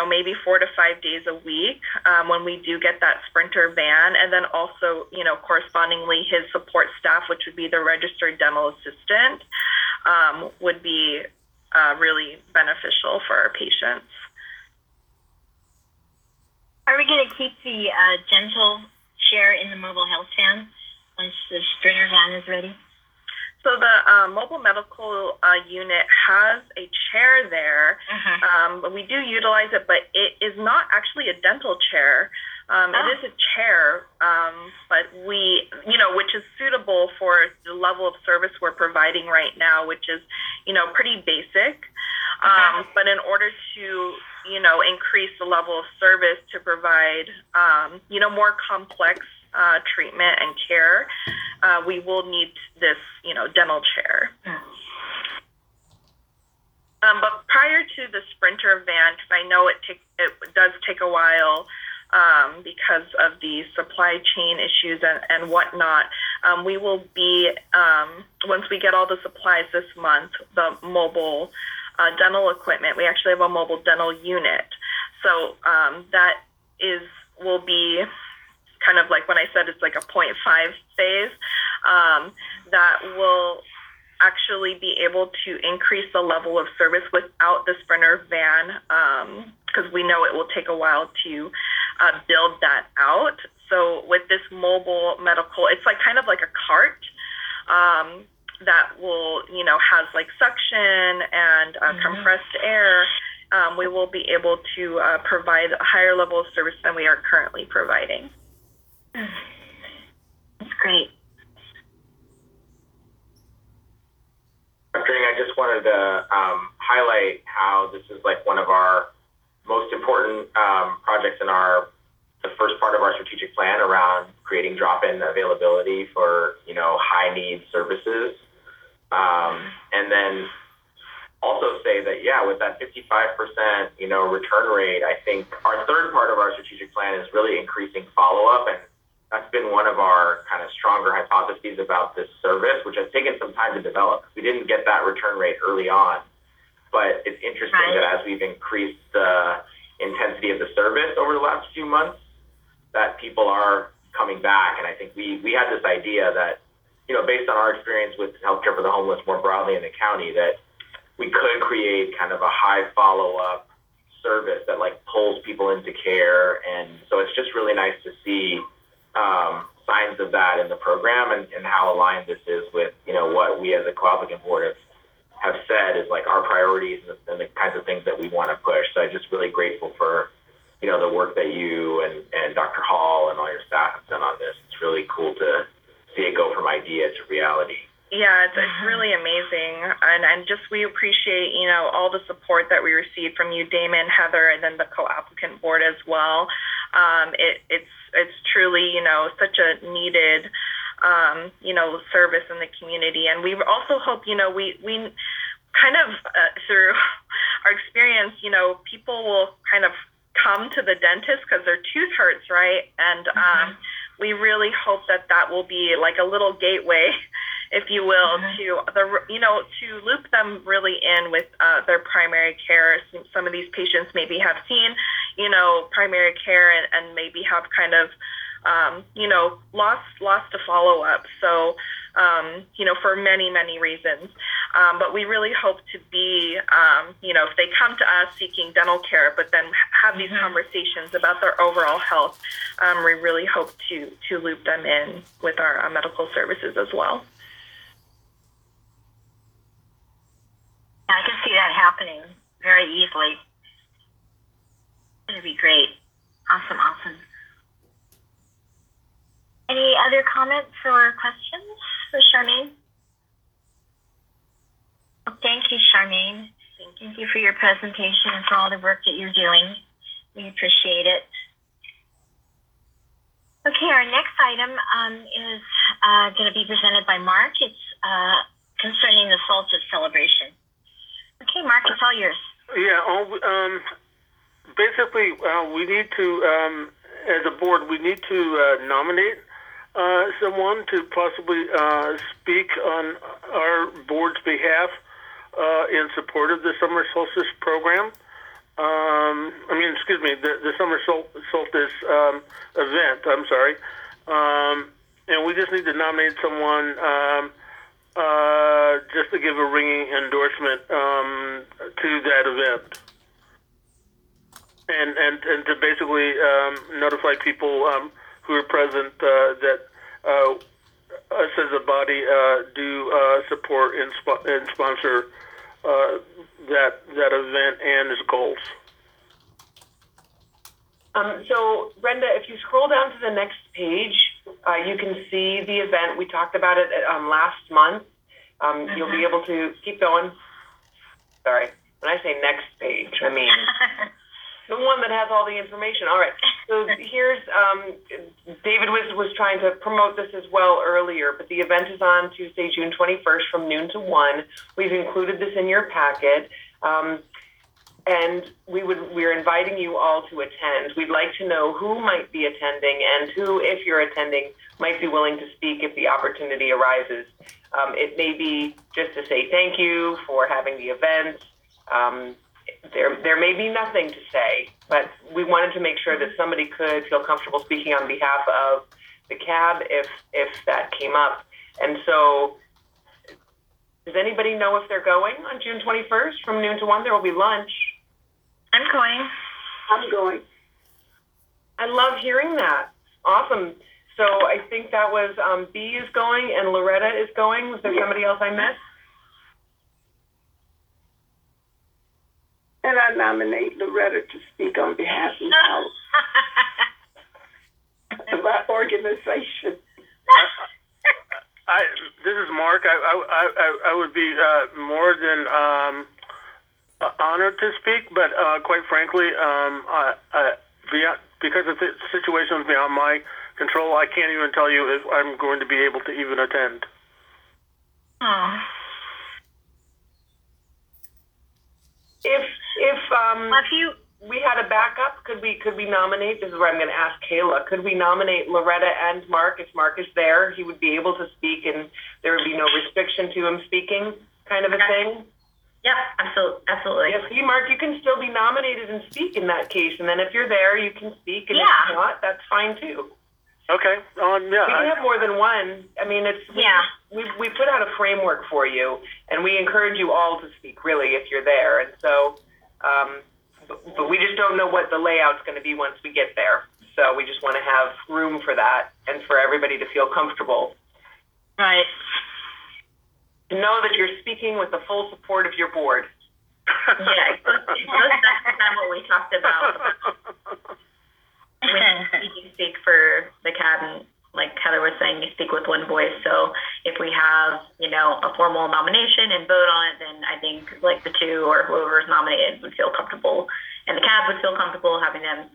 maybe 4 to 5 days a week when we do get that Sprinter van. And then also, correspondingly, his support staff, which would be the registered dental assistant, would be really beneficial for our patients. Are we going to keep the dental chair in the mobile health van once the Sprinter van is ready? So the mobile medical unit has a chair there. Uh-huh. We do utilize it, but it is not actually a dental chair. It is a chair, but we, which is suitable for the level of service we're providing right now, which is, pretty basic. But in order to, increase the level of service to provide, more complex treatment and care, we will need this, dental chair. But prior to the Sprinter van, because I know it does take a while, because of the supply chain issues and whatnot, we will be, once we get all the supplies this month, the mobile dental equipment, we actually have a mobile dental unit. So that will be kind of like when I said it's like a 0.5 phase, that will actually be able to increase the level of service without the Sprinter van, because we know it will take a while to build that out. So with this mobile medical, it's like kind of like a cart that will, has like suction and compressed air. We will be able to provide a higher level of service than we are currently providing. That's great. I just wanted to highlight how this is like one of our most important projects in the first part of our strategic plan around creating drop-in availability for, high-need services. And then also say that, with that 55%, return rate, I think our third part of our strategic plan is really increasing follow-up, and that's been one of our kind of stronger hypotheses about this service, which has taken some time to develop. We didn't get that return rate early on, but it's interesting that as we've increased the intensity of the service over the last few months, that people are coming back. And I think we had this idea that, based on our experience with Healthcare for the Homeless more broadly in the county, that we could create kind of a high follow-up service that like pulls people into care. And so it's just really nice to see signs of that in the program and how aligned this is with, what we as a cooperative board have said is like our priorities and the kinds of things that we want to push. So I'm just really grateful for you know, the work that you and Dr. Hall and all your staff have done on this. It's really cool to see it go from idea to reality. Yeah, it's really amazing. And just we appreciate, you know, all the support that we received from you, Damon, Heather, and then the co-applicant board as well. It's truly, you know, such a needed, you know, service in the community. And we also hope, you know, we kind of through our experience, you know, people will kind of come to the dentist because their tooth hurts, right? And we really hope that that will be like a little gateway, if you will, to the, you know, to loop them really in with their primary care. Some of these patients maybe have seen, you know, primary care and maybe have kind of, you know, lost a follow up. So, you know, for many reasons. But we really hope to be, you know, if they come to us seeking dental care, but then have these conversations about their overall health, we really hope to loop them in with our medical services as well. I can see that happening very easily. It's going to be great. Awesome. Any other comments or questions for Charmaine? Well, thank you, Charmaine. Thank you for your presentation and for all the work that you're doing. We appreciate it. Okay, our next item is going to be presented by Mark. It's concerning the Solstice celebration. Okay, Mark, it's all yours. Yeah, basically, we need to, as a board, we need to nominate someone to possibly speak on our board's behalf in support of the Summer Solstice program. The Summer Solstice event, I'm sorry. And we just need to nominate someone just to give a ringing endorsement to that event, and to basically notify people who are present that us as a body do support and sponsor that event and its goals. So, Brenda, if you scroll down to the next page, you can see the event. We talked about it last month. You'll be able to keep going. Sorry, when I say next page, I mean the one that has all the information. All right. So here's David was trying to promote this as well earlier, but the event is on Tuesday, June 21st from noon to 1. We've included this in your packet. And we're inviting you all to attend. We'd like to know who might be attending and who, if you're attending, might be willing to speak if the opportunity arises. It may be just to say thank you for having the event. There may be nothing to say, but we wanted to make sure that somebody could feel comfortable speaking on behalf of the CAB if that came up. And so, does anybody know if they're going on June 21st from noon to 1? There will be lunch. I'm going. I love hearing that. Awesome. So I think that was B is going and Loretta is going. Was there somebody else I missed? And I nominate Loretta to speak on behalf of my organization. This is Mark. I would be more than honored to speak, but quite frankly, because the situation is beyond my control, I can't even tell you if I'm going to be able to even attend. Oh. If we had a backup, could we nominate? This is where I'm going to ask Kayla. Could we nominate Loretta and Mark? If Mark is there, he would be able to speak, and there would be no restriction to him speaking, kind of a thing. Yeah, absolutely. Yes, see, Mark, you can still be nominated and speak in that case, and then if you're there, you can speak, and if not, that's fine too. Okay. Yeah. We can have more than one. I mean, it's we put out a framework for you, and we encourage you all to speak, really, if you're there, and so. But we just don't know what the layout's going to be once we get there. So we just want to have room for that and for everybody to feel comfortable. Right. To know that you're speaking with the full support of your board. Yeah, it goes back to what we talked about when you speak for the cabinet. Like Heather was saying, you speak with one voice. So if we have, a formal nomination and vote on it, then I think like the two or whoever's nominated would feel comfortable, and the cab would feel comfortable having them,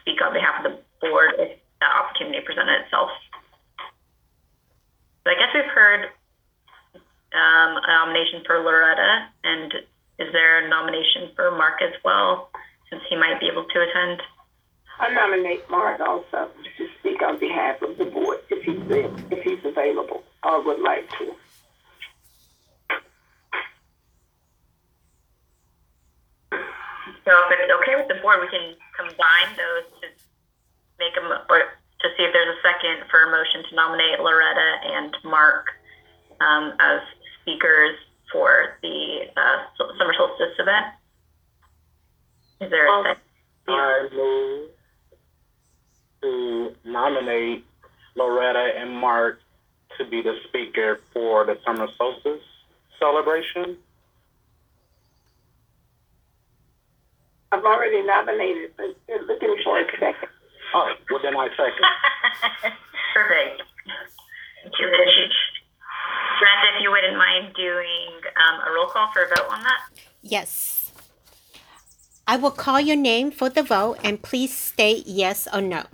speak on behalf of the board if that opportunity presented itself. So I guess we've heard a nomination for Loretta, and is there a nomination for Mark as well, since he might be able to attend? I nominate Mark also to speak on behalf of the board if he's available or would like to. So if it's okay with the board, we can combine those to make them, or to see if there's a second for a motion to nominate Loretta and Mark as speakers for the summer solstice event. Is there a second? I move to nominate Loretta and Mark to be the speaker for the summer solstice celebration. I've already nominated, but they're looking for a second. Oh, well then I second. Perfect. Brenda, if you wouldn't mind doing a roll call for a vote on that? Yes. I will call your name for the vote and please state yes or no.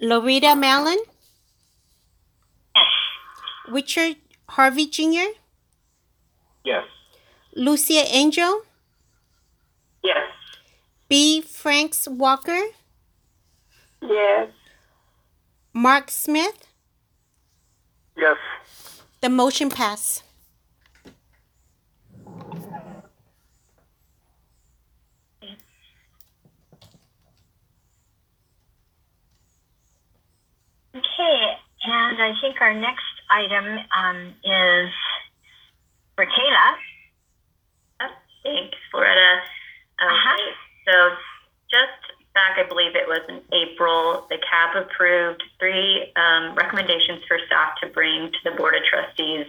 Loretta Mallon? Yes. Richard Harvey, Jr.? Yes. Lucia Angel? Yes. B. Franks Walker? Yes. Mark Smith? Yes. The motion passed. Okay, and I think our next item is for Kayla. Oh, thanks, Loretta. Okay, so just back, I believe it was in April, the CAB approved 3 recommendations for staff to bring to the Board of Trustees,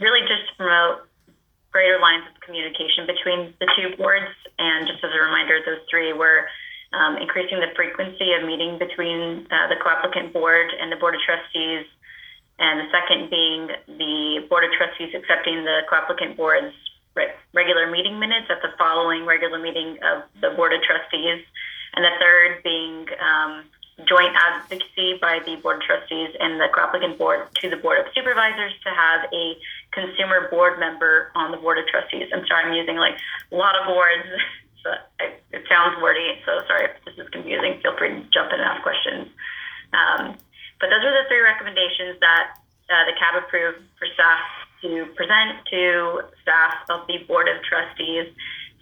really just to promote greater lines of communication between the two boards. And just as a reminder, those 3 were increasing the frequency of meeting between the co-applicant board and the Board of Trustees, and the second being the Board of Trustees accepting the co-applicant board's regular meeting minutes at the following regular meeting of the Board of Trustees, and the third being joint advocacy by the Board of Trustees and the co-applicant board to the Board of Supervisors to have a consumer board member on the Board of Trustees. I'm sorry, I'm using a lot of words. So it sounds wordy, so sorry if this is confusing. Feel free to jump in and ask questions. But those are the 3 recommendations that the CAB approved for staff to present to staff of the Board of Trustees.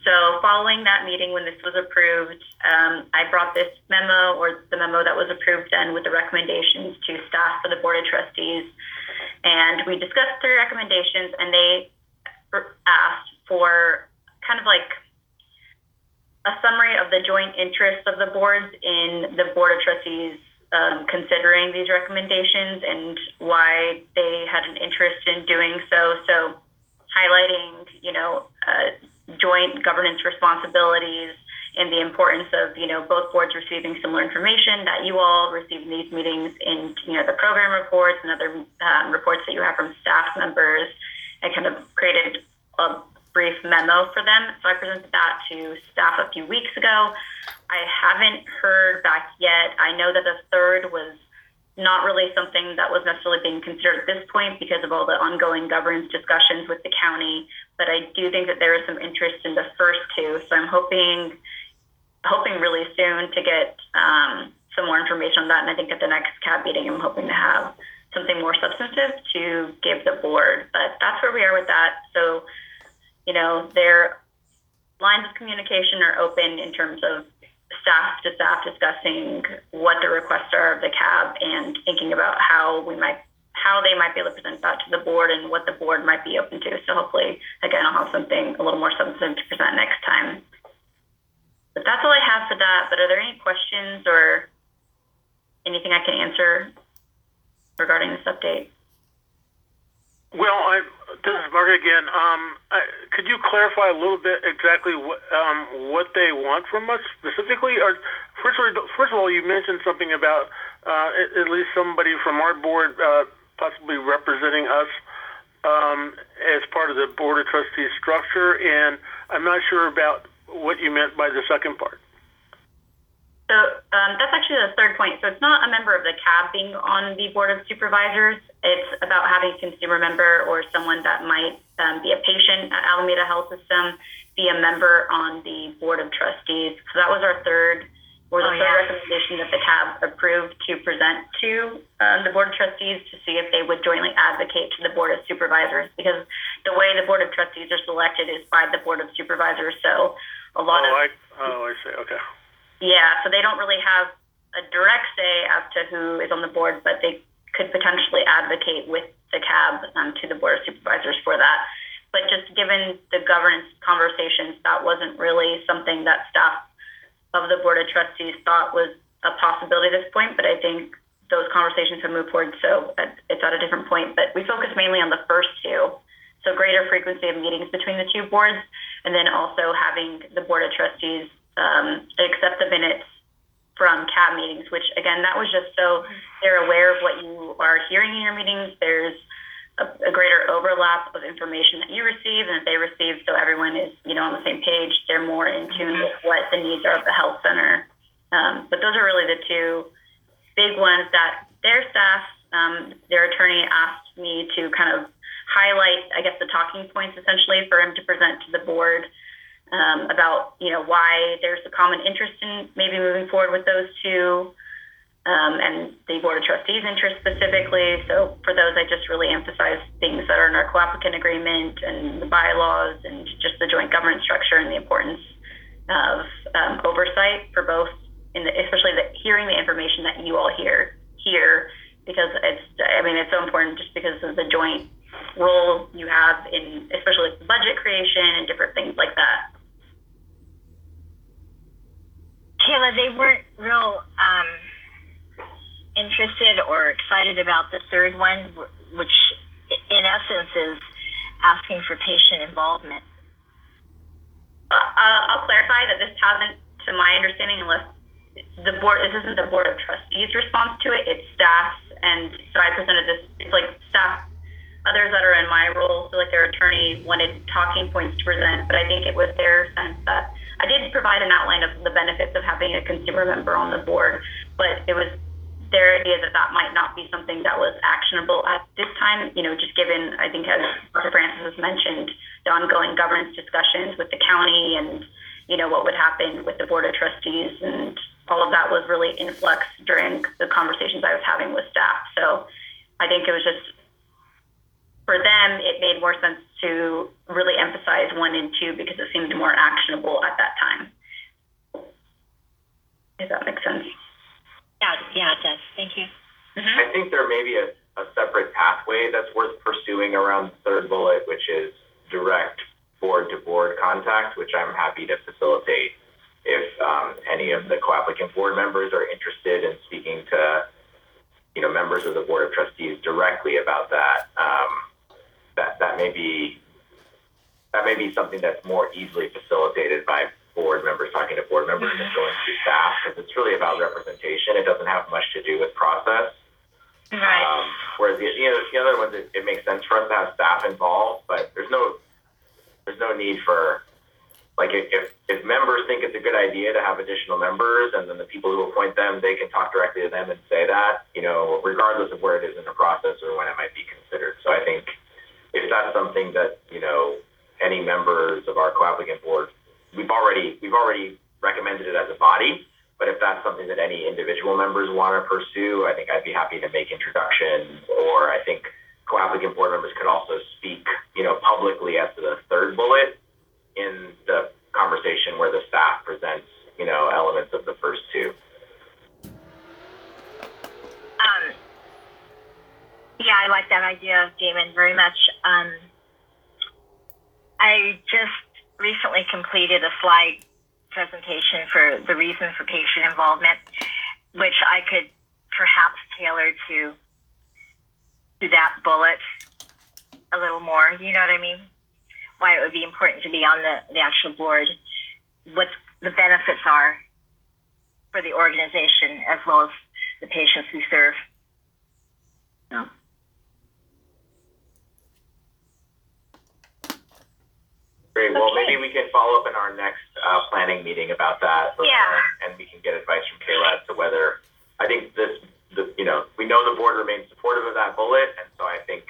So following that meeting when this was approved, I brought this memo, or the memo that was approved then, with the recommendations to staff for the Board of Trustees. And we discussed 3 recommendations, and they asked for kind of a summary of the joint interests of the boards in the Board of Trustees considering these recommendations and why they had an interest in doing so. So highlighting, joint governance responsibilities and the importance of, both boards receiving similar information that you all receive in these meetings, in, the program reports and other reports that you have from staff members. I kind of created a brief memo for them. So I presented that to staff a few weeks ago. I haven't heard back yet. I know that the third was not really something that was necessarily being considered at this point because of all the ongoing governance discussions with the county, but I do think that there is some interest in the first 2. So I'm hoping really soon to get some more information on that. And I think at the next CAB meeting, I'm hoping to have something more substantive to give the board, but that's where we are with that. So their lines of communication are open in terms of staff to staff discussing what the requests are of the CAB and thinking about how they might be able to present that to the board and what the board might be open to. So hopefully, again, I'll have something a little more substantive to present next time. But that's all I have for that. But are there any questions or anything I can answer regarding this update? Well, This is Mark again. Could you clarify a little bit exactly what they want from us specifically? Or first of all, you mentioned something about at least somebody from our board possibly representing us as part of the Board of Trustees structure, and I'm not sure about what you meant by the second part. So that's actually the third point. So it's not a member of the CAB being on the Board of Supervisors. It's about having a consumer member or someone that might be a patient at Alameda Health System be a member on the Board of Trustees. So that was our third recommendation that the CAB approved to present to the Board of Trustees to see if they would jointly advocate to the Board of Supervisors, because the way the Board of Trustees are selected is by the Board of Supervisors. So a lot I see. Okay. Yeah, so they don't really have a direct say as to who is on the board, but they could potentially advocate with the CAB to the Board of Supervisors for that. But just given the governance conversations, that wasn't really something that staff of the Board of Trustees thought was a possibility at this point, but I think those conversations have moved forward, so it's at a different point. But we focus mainly on the first two. So greater frequency of meetings between the two boards, and then also having the Board of Trustees accept the minutes from CAB meetings, which again, that was just so they're aware of what you are hearing in your meetings. There's a greater overlap of information that you receive and that they receive, so everyone is, on the same page. They're more in tune with what the needs are of the health center. But those are really the two big ones that their staff, their attorney asked me to kind of highlight, I guess, the talking points essentially for him to present to the board. About why there's a common interest in maybe moving forward with those two, and the Board of Trustees' interest specifically. So for those, I just really emphasize things that are in our co-applicant agreement and the bylaws and just the joint governance structure and the importance of oversight for both, especially hearing the information that you all hear here, because it's so important just because of the joint role you have in especially budget creation and different things like that. Kayla, they weren't real interested or excited about the third one, which in essence is asking for patient involvement. I'll clarify that this hasn't, to my understanding, unless this isn't the Board of Trustees' response to it, it's staff's, and so I presented this, it's like staff, others that are in my role, so like their attorney wanted talking points to present, but I think it was their sense that I did provide an outline of the benefits of having a consumer member on the board, but it was their idea that that might not be something that was actionable at this time, just given, I think, as Dr. Francis has mentioned, the ongoing governance discussions with the county and, what would happen with the Board of Trustees, and all of that was really in flux during the conversations I was having with staff. So I think it was just, for them, it made more sense to really emphasize one and two because it seemed more actionable at that time. Does that make sense? Yeah, it does. Thank you. Mm-hmm. I think there may be a separate pathway that's worth pursuing around the third bullet, which is direct board-to-board contact, which I'm happy to facilitate if any of the co-applicant board members are interested in speaking to members of the Board of Trustees directly about that. That may be something that's more easily facilitated by board members talking to board members and going through staff, because it's really about representation. It doesn't have much to do with process. Right. Whereas the other ones, it makes sense for us to have staff involved, but there's no need for, like, if members think it's a good idea to have additional members, and then the people who appoint them, they can talk directly to them and say that, regardless of where it is in the process or when it might be considered. So I think if that's something that, any members of our co-applicant board, we've already recommended it as a body, but if that's something that any individual members want to pursue, I think I'd be happy to make introductions, or I think co-applicant board members could also speak, publicly as to the third bullet in the conversation where the staff presents, elements of the first two. Yeah, I like that idea of Damon very much. I just recently completed a slide presentation for the reason for patient involvement, which I could perhaps tailor to that bullet. a little more, you know what I mean? Why it would be important to be on the actual board, what the benefits are for the organization as well as the patients we serve. So. Great. Well, okay. Maybe we can follow up in our next planning meeting about that. Yeah. And we can get advice from Kayla as to whether, I think we know the board remains supportive of that bullet. And so I think,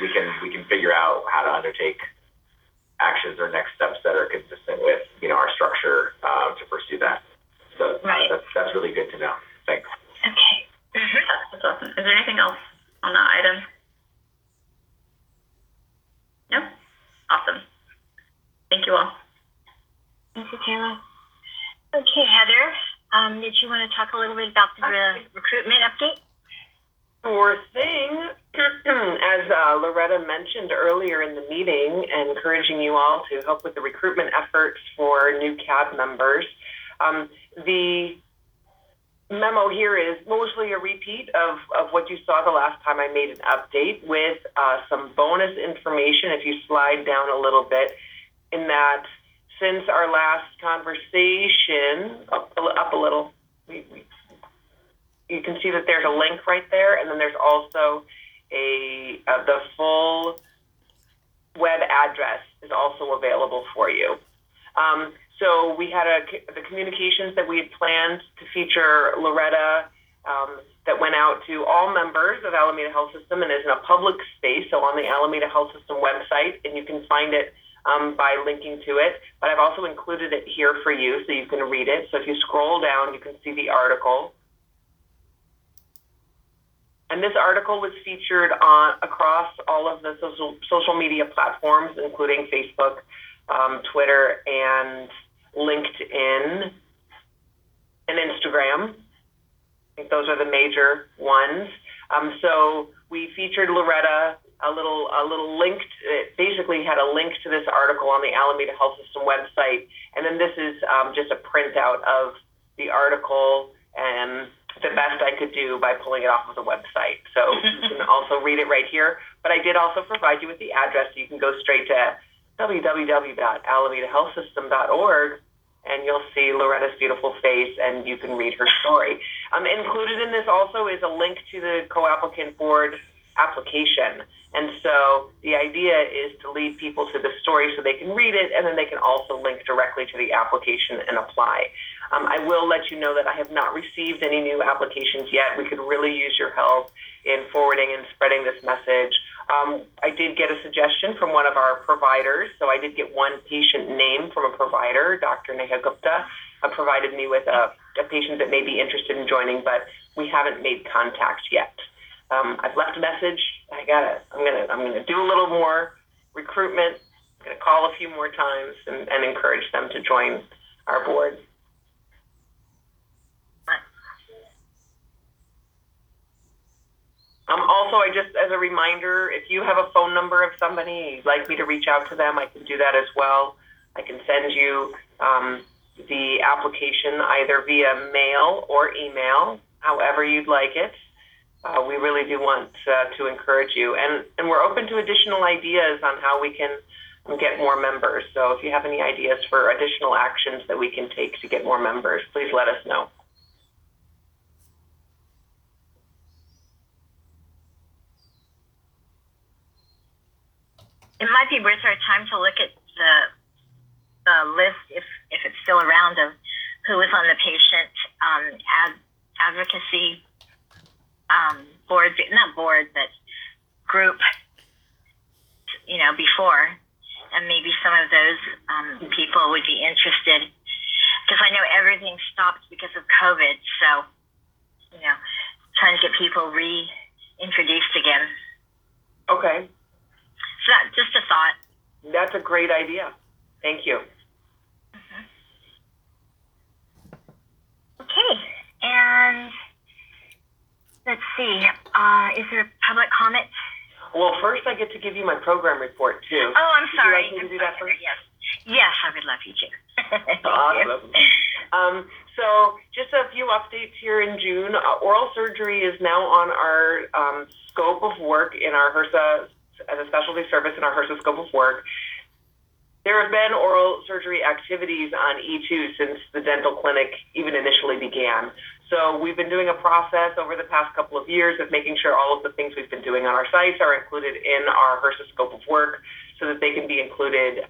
we can figure out how to undertake actions or next steps that are consistent with, our structure to pursue that. So right. That's really good to know. Thanks. Okay. That's awesome. Is there anything else on that item? No? Awesome. Thank you all. Thank you, Kayla. Okay, Heather, did you want to talk a little bit about the recruitment update? Sure thing. As Loretta mentioned earlier in the meeting, and encouraging you all to help with the recruitment efforts for new CAB members, the memo here is mostly a repeat of what you saw the last time I made an update with some bonus information if you slide down a little bit, in that since our last conversation, up a little, you can see that there's a link right there, and then there's also the full web address is also available for you. So we had the communications that we had planned to feature Loretta that went out to all members of Alameda Health System and is in a public space, so on the Alameda Health System website, and you can find it by linking to it. But I've also included it here for you so you can read it. So if you scroll down, you can see the article. And this article was featured across all of the social media platforms, including Facebook, Twitter, and LinkedIn, and Instagram. I think those are the major ones. So we featured Loretta, a little link. It basically had a link to this article on the Alameda Health System website, and then this is just a printout of the article and the best I could do by pulling it off of the website. So you can also read it right here. But I did also provide you with the address, so you can go straight to www.alamedahealthsystem.org, and you'll see Loretta's beautiful face, and you can read her story. Included in this also is a link to the co-applicant board application. And so the idea is to lead people to the story so they can read it, and then they can also link directly to the application and apply. I will let you know that I have not received any new applications yet. We could really use your help in forwarding and spreading this message. I did get a suggestion from one of our providers. So I did get one patient name from a provider, Dr. Neha Gupta, provided me with a patient that may be interested in joining, but we haven't made contact yet. I've left a message. I'm gonna do a little more recruitment. I'm gonna call a few more times and encourage them to join our board. Also, I just, as a reminder, if you have a phone number of somebody, you'd like me to reach out to them, I can do that as well. I can send you the application either via mail or email, however you'd like it. We really do want to encourage you. And we're open to additional ideas on how we can get more members. So if you have any ideas for additional actions that we can take to get more members, please let us know. It might be worth our time to look at the list, if it's still around, of who was on the patient advocacy board, not board, but group, before, and maybe some of those people would be interested, because I know everything stopped because of COVID, so, trying to get people reintroduced again. Okay. That, just a thought. That's a great idea. Thank you. Mm-hmm. Okay. And let's see. Is there public comment? Well, first I get to give you my program report, too. Oh, I'm sorry. Would you like me to do that first? Yes, I would love you to. Awesome. So just a few updates here in June. Oral surgery is now on our scope of work in our HRSA as a specialty service in our HRSA scope of work. There have been oral surgery activities on E2 since the dental clinic even initially began. So we've been doing a process over the past couple of years of making sure all of the things we've been doing on our sites are included in our HRSA scope of work so that they can be included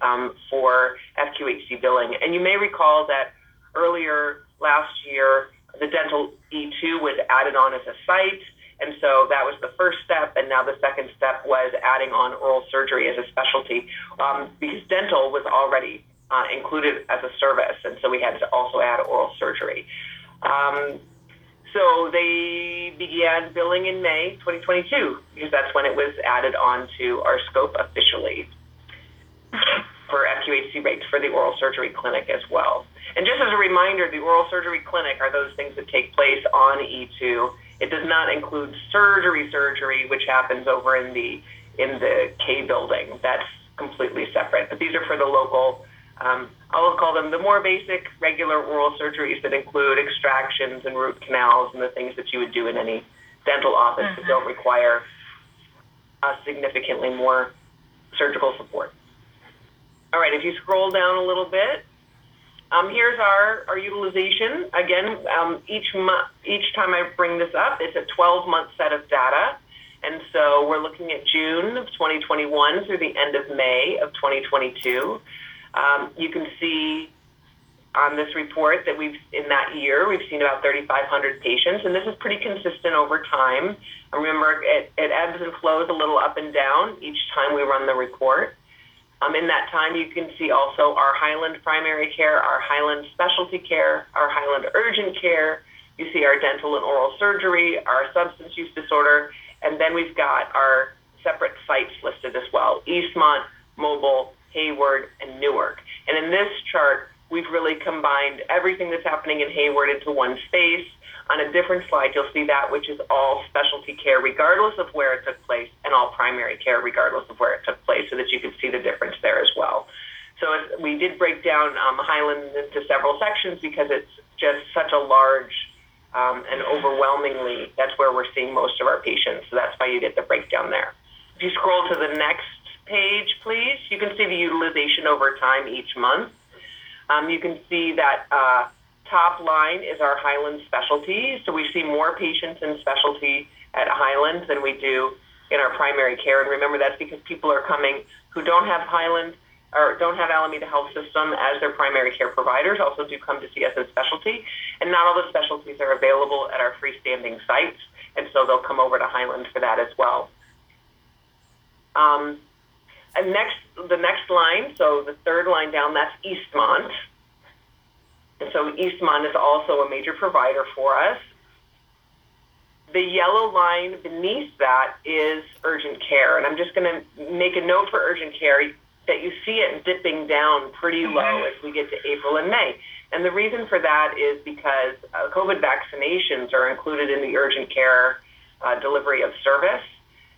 for FQHC billing. And you may recall that earlier last year, the dental E2 was added on as a site. And so that was the first step, and now the second step was adding on oral surgery as a specialty, because dental was already included as a service, and so we had to also add oral surgery. So they began billing in May 2022, because that's when it was added on to our scope officially for FQHC rates for the oral surgery clinic as well. And just as a reminder, the oral surgery clinic are those things that take place on E2. It does not include surgery, which happens over in the K building. That's completely separate. But these are for the local, I'll call them the more basic regular oral surgeries that include extractions and root canals and the things that you would do in any dental office that don't require significantly more surgical support. All right, if you scroll down a little bit, here's our utilization. Again, each time I bring this up, it's a 12-month set of data. And so we're looking at June of 2021 through the end of May of 2022. You can see on this report that in that year, we've seen about 3,500 patients, and this is pretty consistent over time. And remember, it ebbs and flows a little up and down each time we run the report. In that time, you can see also our Highland primary care, our Highland specialty care, our Highland urgent care. You see our dental and oral surgery, our substance use disorder, and then we've got our separate sites listed as well, Eastmont, Mobile, Hayward, and Newark. And in this chart, we've really combined everything that's happening in Hayward into one space. On a different slide, you'll see that, which is all specialty care, regardless of where it took place, and all primary care, regardless of where it took place, so that you can see the difference there as well. So we did break down Highland into several sections because it's just such a large and overwhelmingly, that's where we're seeing most of our patients. So that's why you get the breakdown there. If you scroll to the next page, please, you can see the utilization over time each month. You can see that top line is our Highland specialty. So we see more patients in specialty at Highland than we do in our primary care. And remember, that's because people are coming who don't have Highland or don't have Alameda Health System as their primary care providers, also do come to see us in specialty. And not all the specialties are available at our freestanding sites. And so they'll come over to Highland for that as well. And the next line, so the third line down, that's Eastmont. And so Eastmont is also a major provider for us. The yellow line beneath that is urgent care. And I'm just going to make a note for urgent care that you see it dipping down pretty low as we get to April and May. And the reason for that is because COVID vaccinations are included in the urgent care delivery of service.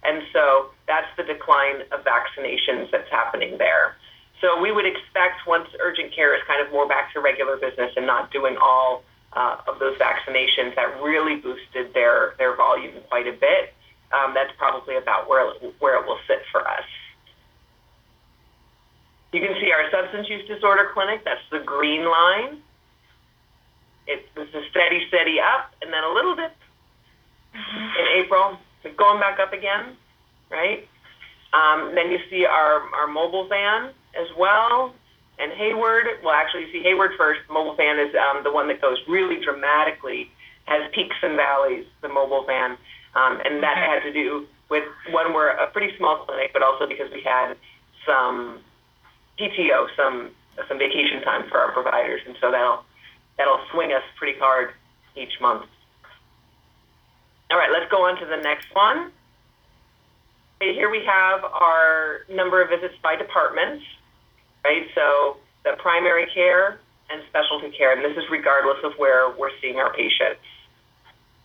And so that's the decline of vaccinations that's happening there. So we would expect once urgent care is kind of more back to regular business and not doing all of those vaccinations, that really boosted their volume quite a bit. That's probably about where it will sit for us. You can see our substance use disorder clinic. That's the green line. It was a steady up and then a little dip in April. It's going back up again, right? Then you see our mobile van as well, and Hayward. Well, actually, you see Hayward first. Mobile van is the one that goes really dramatically, has peaks and valleys, the mobile van. And that had to do with, one, we're a pretty small clinic, but also because we had some PTO, some vacation time for our providers. And so that'll swing us pretty hard each month. All right, let's go on to the next one. Okay, here we have our number of visits by department. Right, so the primary care and specialty care, and this is regardless of where we're seeing our patients.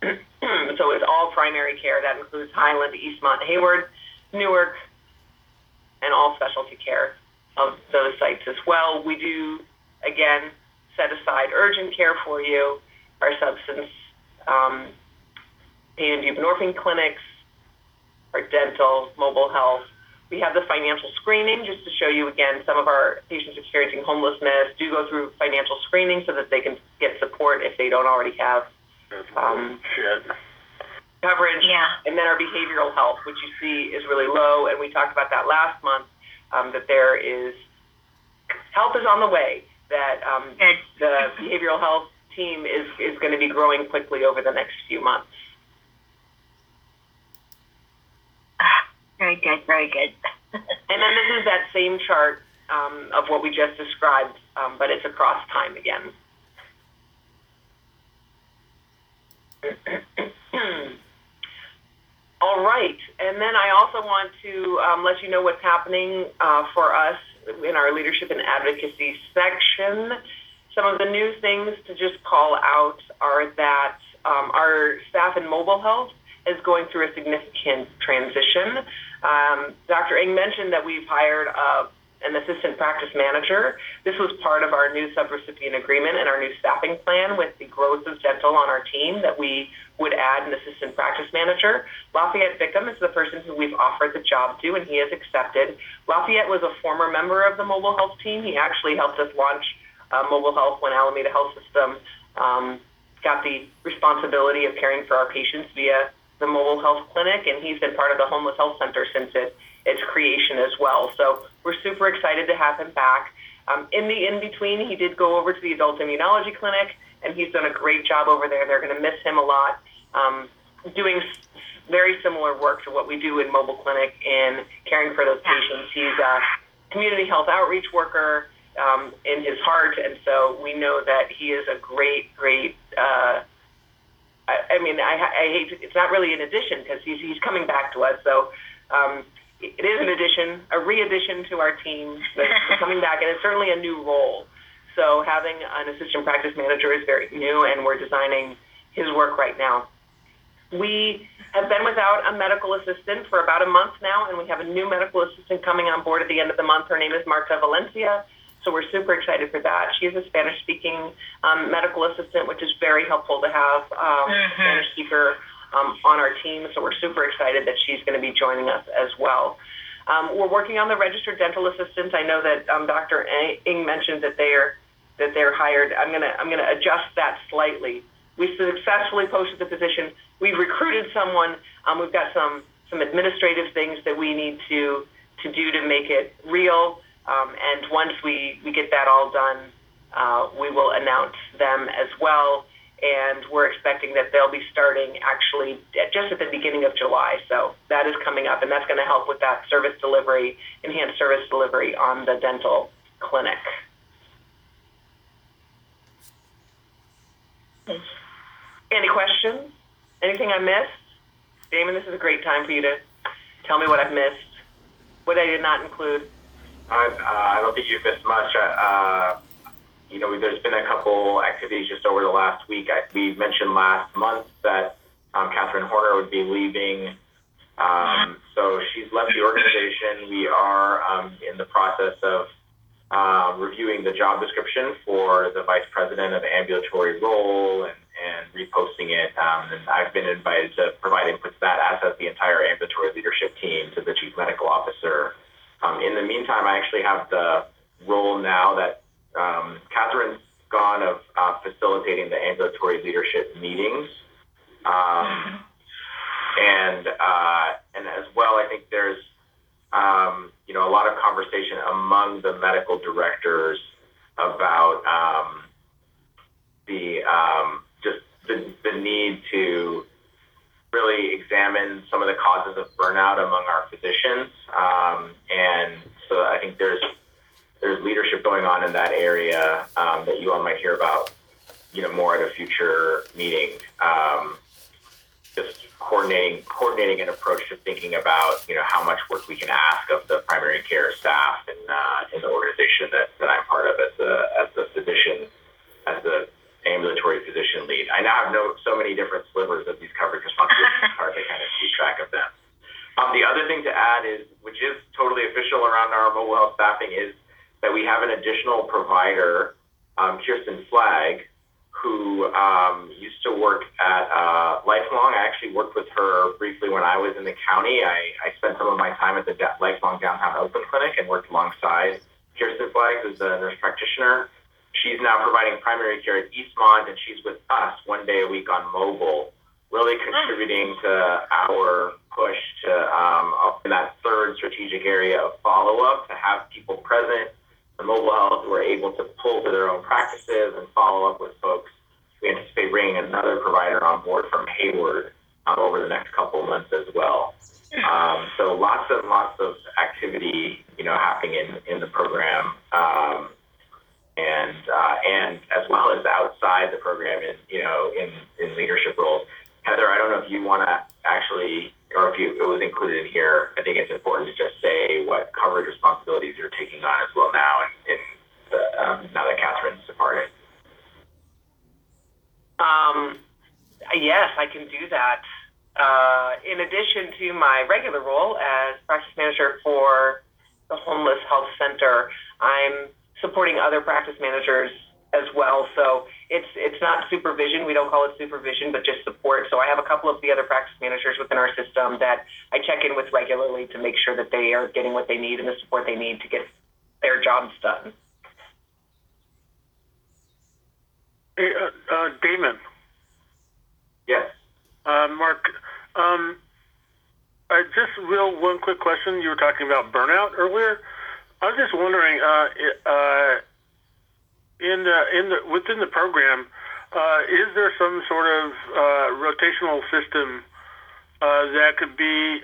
So it's all primary care. That includes Highland, Eastmont, Hayward, Newark, and all specialty care of those sites as well. We do, again, set aside urgent care for you, our substance, pain and buprenorphine clinics, our dental, mobile health, We have the financial screening, just to show you again, some of our patients experiencing homelessness do go through financial screening so that they can get support if they don't already have coverage. Yeah. And then our behavioral health, which you see is really low, and we talked about that last month, that there is, help is on the way, that the behavioral health team is going to be growing quickly over the next few months. Very good, very good. And then this is that same chart of what we just described, but it's across time again. All right, and then I also want to let you know what's happening for us in our leadership and advocacy section. Some of the new things to just call out are that our staff in mobile health is going through a significant transition. Dr. Ng mentioned that we've hired an assistant practice manager. This was part of our new subrecipient agreement and our new staffing plan with the growth of dental on our team, that we would add an assistant practice manager. Lafayette Bickham is the person who we've offered the job to, and he has accepted. Lafayette was a former member of the mobile health team. He actually helped us launch mobile health when Alameda Health System got the responsibility of caring for our patients via the mobile health clinic, and he's been part of the Homeless Health Center since its creation as well. So we're super excited to have him back. In the in-between, he did go over to the adult immunology clinic, and he's done a great job over there. They're going to miss him a lot, doing very similar work to what we do in mobile clinic in caring for those patients. He's a community health outreach worker in his heart, and so we know that he is a great I hate to, it's not really an addition because he's coming back to us. So it is an addition, a re-addition to our team that's coming back, and it's certainly a new role. So having an assistant practice manager is very new, and we're designing his work right now. We have been without a medical assistant for about a month now, and we have a new medical assistant coming on board at the end of the month. Her name is Marta Valencia. So we're super excited for that. She is a Spanish-speaking medical assistant, which is very helpful to have a Spanish speaker on our team. So we're super excited that she's going to be joining us as well. We're working on the registered dental assistants. I know that Dr. Ng mentioned that they're hired. I'm gonna adjust that slightly. We successfully posted the position. We've recruited someone. We've got some administrative things that we need to do to make it real. And once we get that all done, we will announce them as well. And we're expecting that they'll be starting actually just at the beginning of July. So that is coming up, and that's going to help with that service delivery, enhanced service delivery on the dental clinic. Any questions? Anything I missed? Damon, this is a great time for you to tell me what I've missed, what I did not include. I don't think you've missed much. There's been a couple activities just over the last week. We mentioned last month that Catherine Horner would be leaving. So she's left the organization. We are in the process of reviewing the job description for the vice president of the ambulatory role and reposting it. And I've been invited to provide input to that, as has the entire ambulatory leadership team, to the chief medical officer. In the meantime, I actually have the role now that Catherine's gone of facilitating the ambulatory leadership meetings. And as well, I think there's, a lot of conversation among the medical directors about the need to really examine some of the causes of burnout among our physicians. And so I think there's leadership going on in that area that you all might hear about, more at a future meeting. Just coordinating an approach to thinking about, how much work we can ask of the primary care staff in the organization that I'm part of as the ambulatory physician lead. I now have so many different slivers of these coverage responsibilities. It's hard to kind of keep track of them. The other thing to add is, which is totally official around our mobile health staffing, is that we have an additional provider, Kirsten Flagg, who used to work at Lifelong, actually. actually worked with her briefly when I was in the county. I spent some of my time at the Lifelong Downtown Oakland Clinic and worked alongside Kirsten Flagg, who's a nurse practitioner. She's now providing primary care at Eastmont, and she's with us one day a week on mobile, really contributing to our push to up in that third strategic area of follow-up, to have people present in mobile health who are able to pull to their own practices and follow up with folks. We anticipate bringing another provider on board from Hayward over the next couple of months as well. So lots and lots of activity, happening in the program, and as well as outside the program, in leadership roles. Heather, I don't know if you want to actually, or if it was included in here. I think it's important to just say what coverage responsibilities you're taking on as well now, and now that Catherine's departed. Yes, I can do that. In addition to my regular role as practice manager for the Homeless Health Center, I'm supporting other practice managers as well. So it's not supervision. We don't call it supervision, but just support. So I have a couple of the other practice managers within our system that I check in with regularly to make sure that they are getting what they need and the support they need to get their jobs done. Hey, Damon. Yes. Mark, one quick question. You were talking about burnout earlier. I was just wondering, within the program, is there some sort of rotational system that could be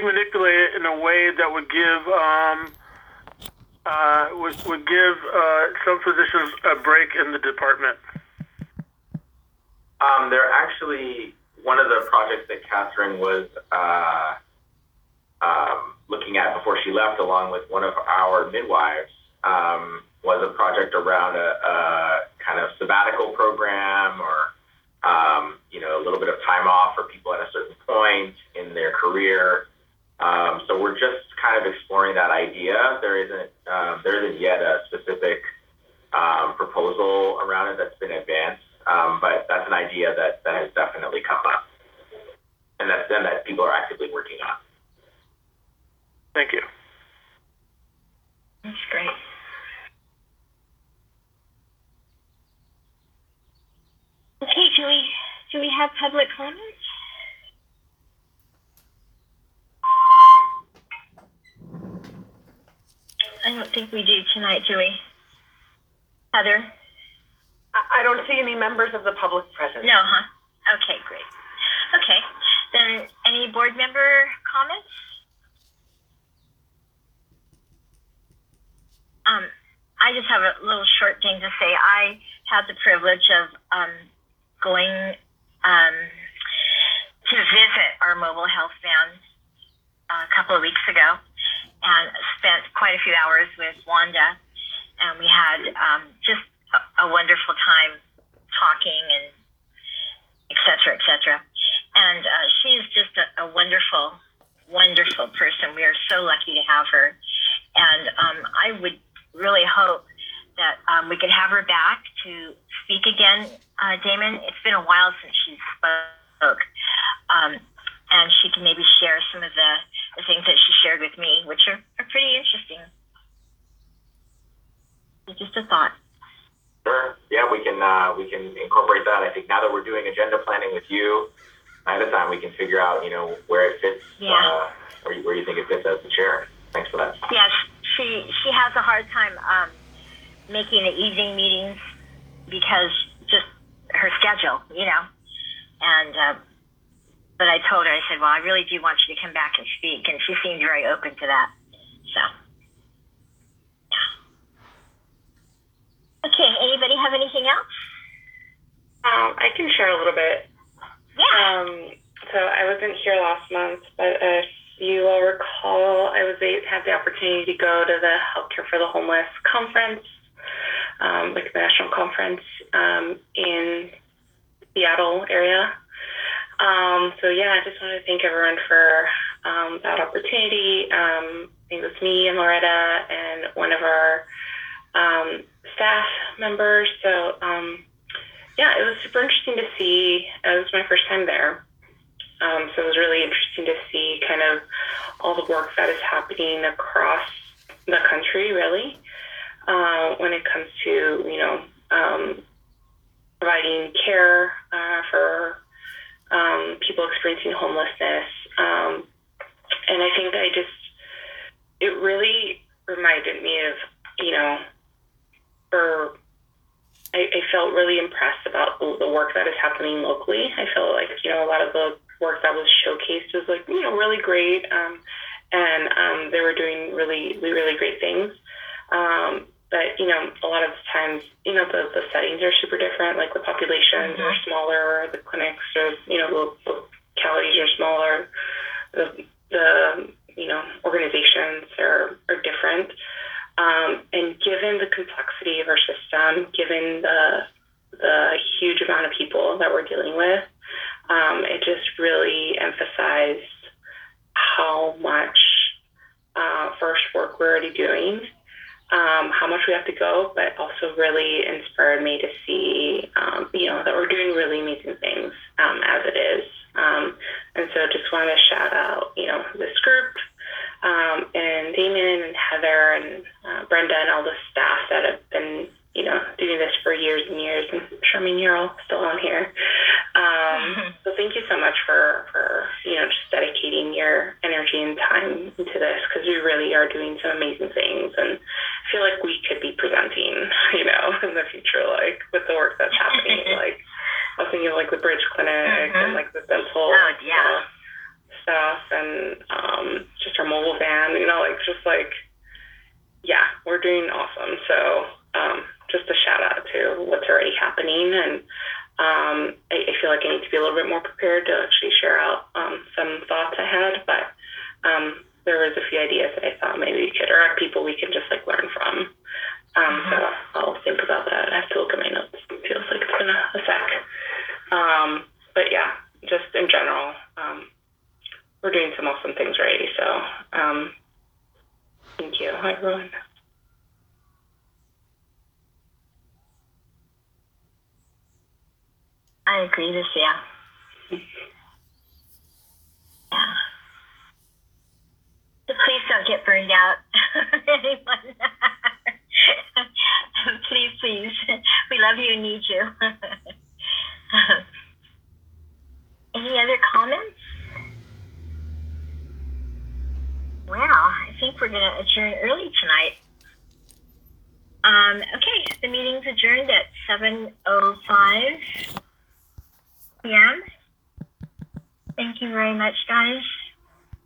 manipulated in a way that would give some physicians a break in the department? They're actually one of the projects that Catherine was looking at before she left, along with one of our midwives, was a project around a kind of sabbatical program, or a little bit of time off for people at a certain point in their career. So we're just kind of exploring that idea. There isn't yet a specific proposal around it that's been advanced. But that's an idea that has definitely come up, and that people are actively working on. Thank you. That's great. Okay, do we have public comments? I don't think we do tonight, do we? Heather? I don't see any members of the public present. No, huh? Okay, great. Okay, then any board member comments? I just have a little short thing to say. I had the privilege of going to visit our mobile health van a couple of weeks ago, and spent quite a few hours with Wanda, and we had just a wonderful time talking, and et cetera, et cetera. And she's just a wonderful, wonderful person. We are so lucky to have her. And I would really hope that we could have her back to speak again, Damon. It's been a while since she spoke. And she can maybe share some of the things that she shared with me, which are pretty interesting. It's just a thought. Sure. Yeah, we can incorporate that. I think now that we're doing agenda planning with you ahead of time, we can figure out where it fits, yeah. Where you think it fits as the chair. Thanks for that. Yes, she has a hard time making the evening meetings because just her schedule, And but I told her, I said, well, I really do want you to come back and speak, and she seemed very open to that. So. Okay, anybody have anything else? I can share a little bit. Yeah. So I wasn't here last month, but if you all recall, had the opportunity to go to the Healthcare for the Homeless conference, like the national conference in Seattle area. So yeah, I just wanted to thank everyone for that opportunity. I think it was me and Loretta and one of our staff members. So, yeah, it was super interesting to see my first time there. So it was really interesting to see kind of all the work that is happening across the country, really, when it comes to, you know, providing care for people experiencing homelessness. And I think it really reminded me of, you know, I felt really impressed about the work that is happening locally. I feel like, you know, a lot of the work that was showcased was, like, you know, really great. And they were doing really, really great things. But, you know, a lot of times, you know, the settings are super different. Like, the populations mm-hmm. are smaller, the clinics are, you know, the localities are smaller, the you know, organizations are different. And given the complexity of our system, given the huge amount of people that we're dealing with, it just really emphasized how much first work we're already doing, how much we have to go, but also really inspired me to see, you know, that we're doing really amazing things as it is. And so just wanted to shout out, you know, this group, and Damon and Heather and Brenda and all the staff that have been, you know, doing this for years and years. And I'm sure, I mean, you're all still on here. So thank you so much for, you know, just dedicating your energy and time into this, because we really are doing some amazing things. And I feel like we could be presenting, you know, in the future, like, with the work that's happening. Like, I was thinking of, like, the Bridge Clinic and, like, the dental stuff and just our mobile van, you know, like, just, like, yeah, we're doing awesome. So just a shout-out to what's already happening. And I feel like I need to be a little bit more prepared to actually share out some thoughts I had, but there was a few ideas that I thought maybe we could, or people we can just, like, learn from. So I'll think about that. I have to look at my notes. It feels like it's been a sec. But yeah, just in general, we're doing some awesome things already. So thank you, everyone. I agree with you. Yeah. So please don't get burned out. Anyone? Please. We love you and need you. Any other comments? Well, I think we're going to adjourn early tonight. Okay, the meeting's adjourned at 7:05 p.m. Thank you very much, guys.